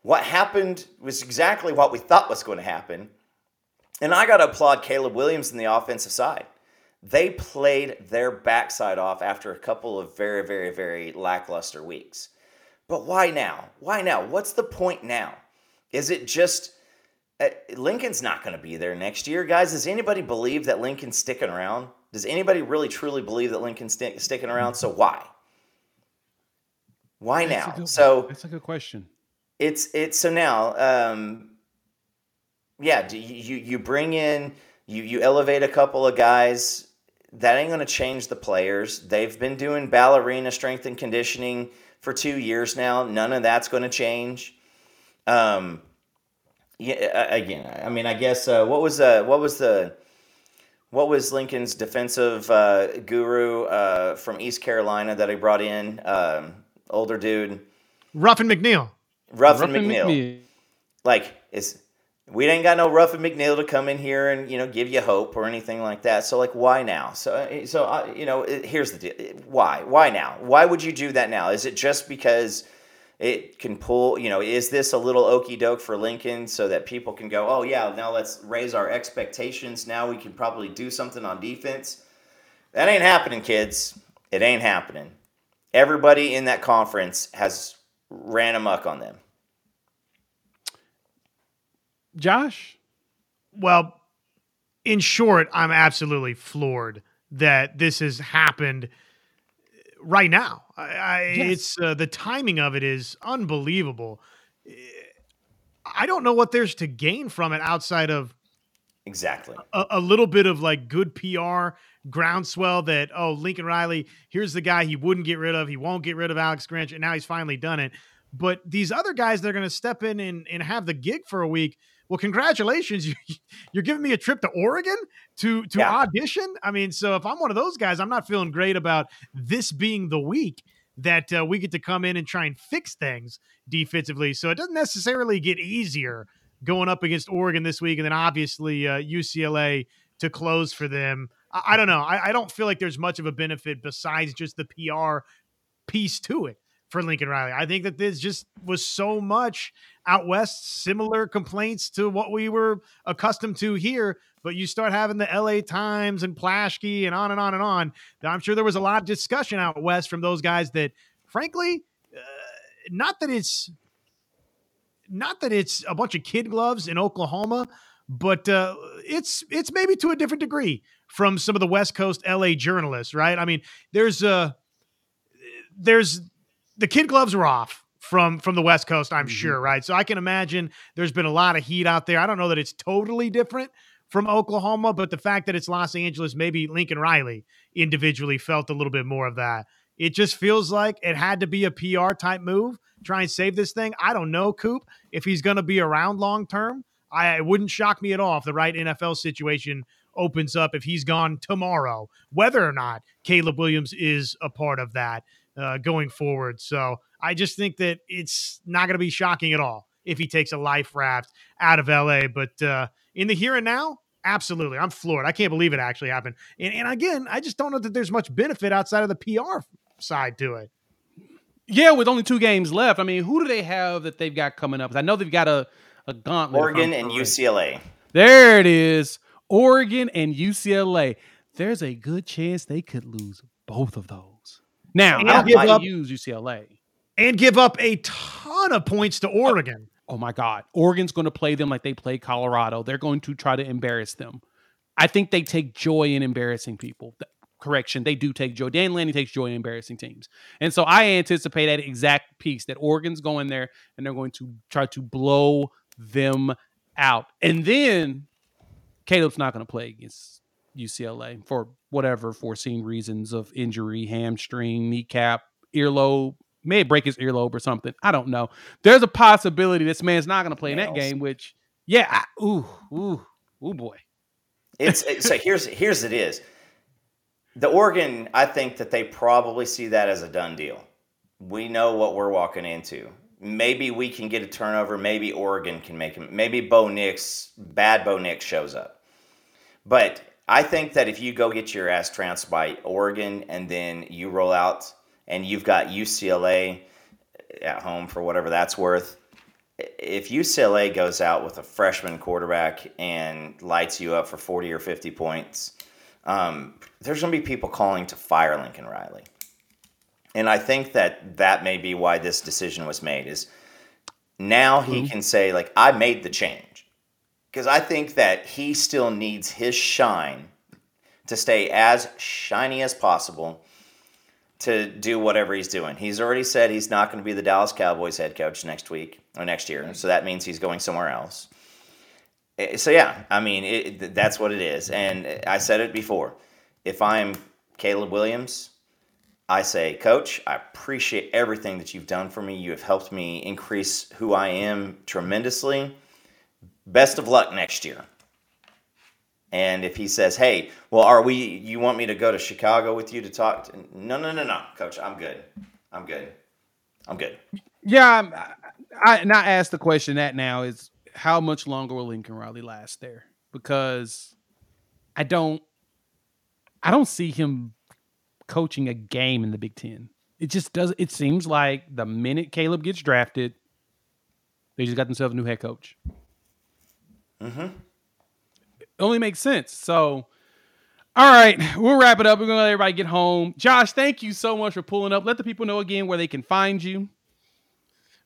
What happened was exactly what we thought was going to happen. And I got to applaud Caleb Williams in the offensive side. They played their backside off after a couple of very, very, very lackluster weeks. But why now? Why now? What's the point now? Is it just uh, Lincoln's not going to be there next year? Guys, does anybody believe that Lincoln's sticking around? Does anybody really truly believe that Lincoln's st- sticking around? So why? Why now? That's a good, so that's a good question. It's it's so now. Um, yeah, do you you bring in you you elevate a couple of guys. That ain't going to change the players. They've been doing ballerina strength and conditioning for two years now. None of that's going to change. Um, yeah, again, I mean, I guess uh, what was uh, what was the what was Lincoln's defensive uh, guru uh, from East Carolina that he brought in? Um, older dude, Ruffin McNeil. Ruffin, Ruffin McNeil. McNeil, like it's we ain't got no Ruffin McNeil to come in here and you know give you hope or anything like that. So like why now? So so uh, you know it, here's the deal. Why why now? Why would you do that now? Is it just because it can pull? You know, is this a little okey doke for Lincoln so that people can go, oh yeah, now let's raise our expectations. Now we can probably do something on defense. That ain't happening, kids. It ain't happening. Everybody in that conference has ran amok on them. Josh? Well, in short, I'm absolutely floored that this has happened right now. I, I, yes. It's uh, the timing of it is unbelievable. I don't know what there's to gain from it outside of exactly a, a little bit of like good P R groundswell that, oh, Lincoln Riley, here's the guy he wouldn't get rid of. He won't get rid of Alex Grinch, and now he's finally done it. But these other guys that are going to step in and, and have the gig for a week, well, congratulations. You, you're giving me a trip to Oregon to, to yeah. audition? I mean, so if I'm one of those guys, I'm not feeling great about this being the week that uh, we get to come in and try and fix things defensively. So it doesn't necessarily get easier going up against Oregon this week, and then obviously uh, U C L A to close for them. I, I don't know. I, I don't feel like there's much of a benefit besides just the P R piece to it for Lincoln Riley. I think that this just was so much out West, similar complaints to what we were accustomed to here, but you start having the L A Times and Plaschke and on and on and on. I'm sure there was a lot of discussion out West from those guys that, frankly, uh, not that it's Not that it's a bunch of kid gloves in Oklahoma, but uh, it's it's maybe to a different degree from some of the West Coast L A journalists, right? I mean, there's uh, there's the kid gloves were off from from the West Coast, I'm mm-hmm. sure, right? So I can imagine there's been a lot of heat out there. I don't know that it's totally different from Oklahoma, but the fact that it's Los Angeles, maybe Lincoln Riley individually felt a little bit more of that. It just feels like it had to be a P R type move. Try and save this thing. I don't know, Coop, if he's going to be around long term. I it wouldn't shock me at all if the right N F L situation opens up, if he's gone tomorrow, whether or not Caleb Williams is a part of that uh, going forward. So I just think that it's not going to be shocking at all if he takes a life raft out of L A. But uh, in the here and now, absolutely. I'm floored. I can't believe it actually happened. And, and again, I just don't know that there's much benefit outside of the P R side to it. Yeah, with only two games left. I mean, who do they have that they've got coming up? I know they've got a, a gauntlet. Oregon and U C L A. There it is. Oregon and U C L A. There's a good chance they could lose both of those. Now, and I'll give up use U C L A. And give up a ton of points to Oregon. Oh, my God. Oregon's going to play them like they play Colorado. They're going to try to embarrass them. I think they take joy in embarrassing people. Correction, they do take joy. Dan Lanning takes joy in embarrassing teams. And so I anticipate that exact piece, that Oregon's going there and they're going to try to blow them out. And then Caleb's not going to play against U C L A for whatever foreseen reasons of injury, hamstring, kneecap, earlobe, may break his earlobe or something. I don't know. There's a possibility this man's not going to play in that game, which, yeah, I, ooh, ooh, ooh, boy. It's so here's here's it is. The Oregon, I think that they probably see that as a done deal. We know what we're walking into. Maybe we can get a turnover. Maybe Oregon can make him. Maybe Bo Nix, bad Bo Nix shows up. But I think that if you go get your ass trounced by Oregon and then you roll out and you've got U C L A at home for whatever that's worth, if U C L A goes out with a freshman quarterback and lights you up for forty or fifty points, um, there's going to be people calling to fire Lincoln Riley. And I think that that may be why this decision was made, is now he mm-hmm. can say, like, I made the change. Because I think that he still needs his shine to stay as shiny as possible to do whatever he's doing. He's already said he's not going to be the Dallas Cowboys head coach next week or next year. Mm-hmm. So that means he's going somewhere else. So, yeah, I mean, it, that's what it is. And I said it before. If I'm Caleb Williams, I say, Coach, I appreciate everything that you've done for me. You have helped me increase who I am tremendously. Best of luck next year. And if he says, hey, well, are we, you want me to go to Chicago with you to talk? To, no, no, no, no, Coach, I'm good. I'm good. I'm good. Yeah, I, I, and I asked the question that now is how much longer will Lincoln Riley last there? Because I don't, I don't see him coaching a game in the Big Ten. It just does. It seems like the minute Caleb gets drafted, they just got themselves a new head coach. Mm-hmm. It only makes sense. So, all right, we'll wrap it up. We're going to let everybody get home. Josh, thank you so much for pulling up. Let the people know again where they can find you.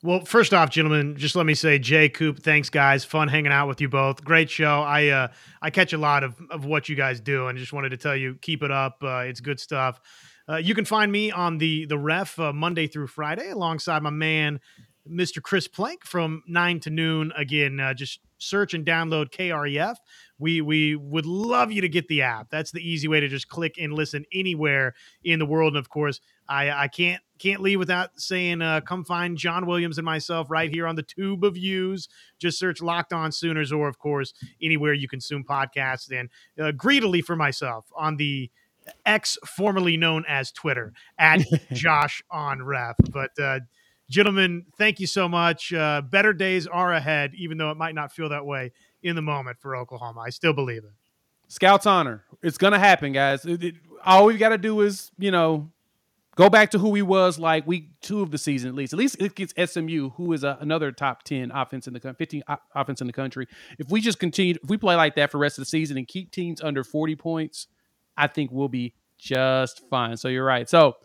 Well, first off, gentlemen, just let me say, Jay, Coop, thanks, guys. Fun hanging out with you both. Great show. I uh, I catch a lot of, of what you guys do, and just wanted to tell you, keep it up. Uh, it's good stuff. Uh, you can find me on the the Ref uh, Monday through Friday alongside my man, Mister Chris Plank, from nine to noon. Again, uh, just search and download K R E F. We we would love you to get the app. That's the easy way to just click and listen anywhere in the world. And of course, I I can't can't leave without saying, uh, come find John Williams and myself right here on the Tube of Yous. Just search Locked On Sooners, or of course anywhere you consume podcasts. And uh, greedily for myself on the X formerly known as Twitter at Josh on Ref. But uh, gentlemen, thank you so much. Uh, better days are ahead, even though it might not feel that way in the moment for Oklahoma. I still believe it. Scout's honor. It's going to happen, guys. It, it, all we've got to do is, you know, go back to who he was like week two of the season, at least. At least it gets S M U, who is a, another top ten offense in the country, fifteen o- offense in the country. If we just continue, if we play like that for the rest of the season and keep teams under forty points, I think we'll be just fine. So you're right. So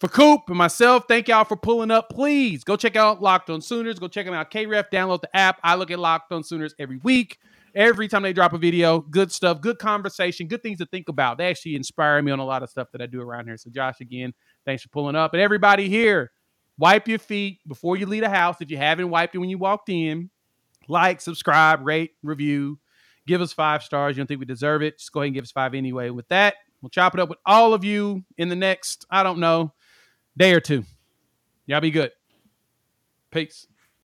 for Coop and myself, thank y'all for pulling up. Please go check out Locked On Sooners. Go check them out. K R E F, download the app. I look at Locked On Sooners every week. Every time they drop a video, good stuff, good conversation, good things to think about. They actually inspire me on a lot of stuff that I do around here. So, Josh, again, thanks for pulling up. And everybody here, wipe your feet before you leave the house. If you haven't wiped it when you walked in, like, subscribe, rate, review. Give us five stars. You don't think we deserve it? Just go ahead and give us five anyway. With that, we'll chop it up with all of you in the next, I don't know, day or two. Y'all be good. Peace.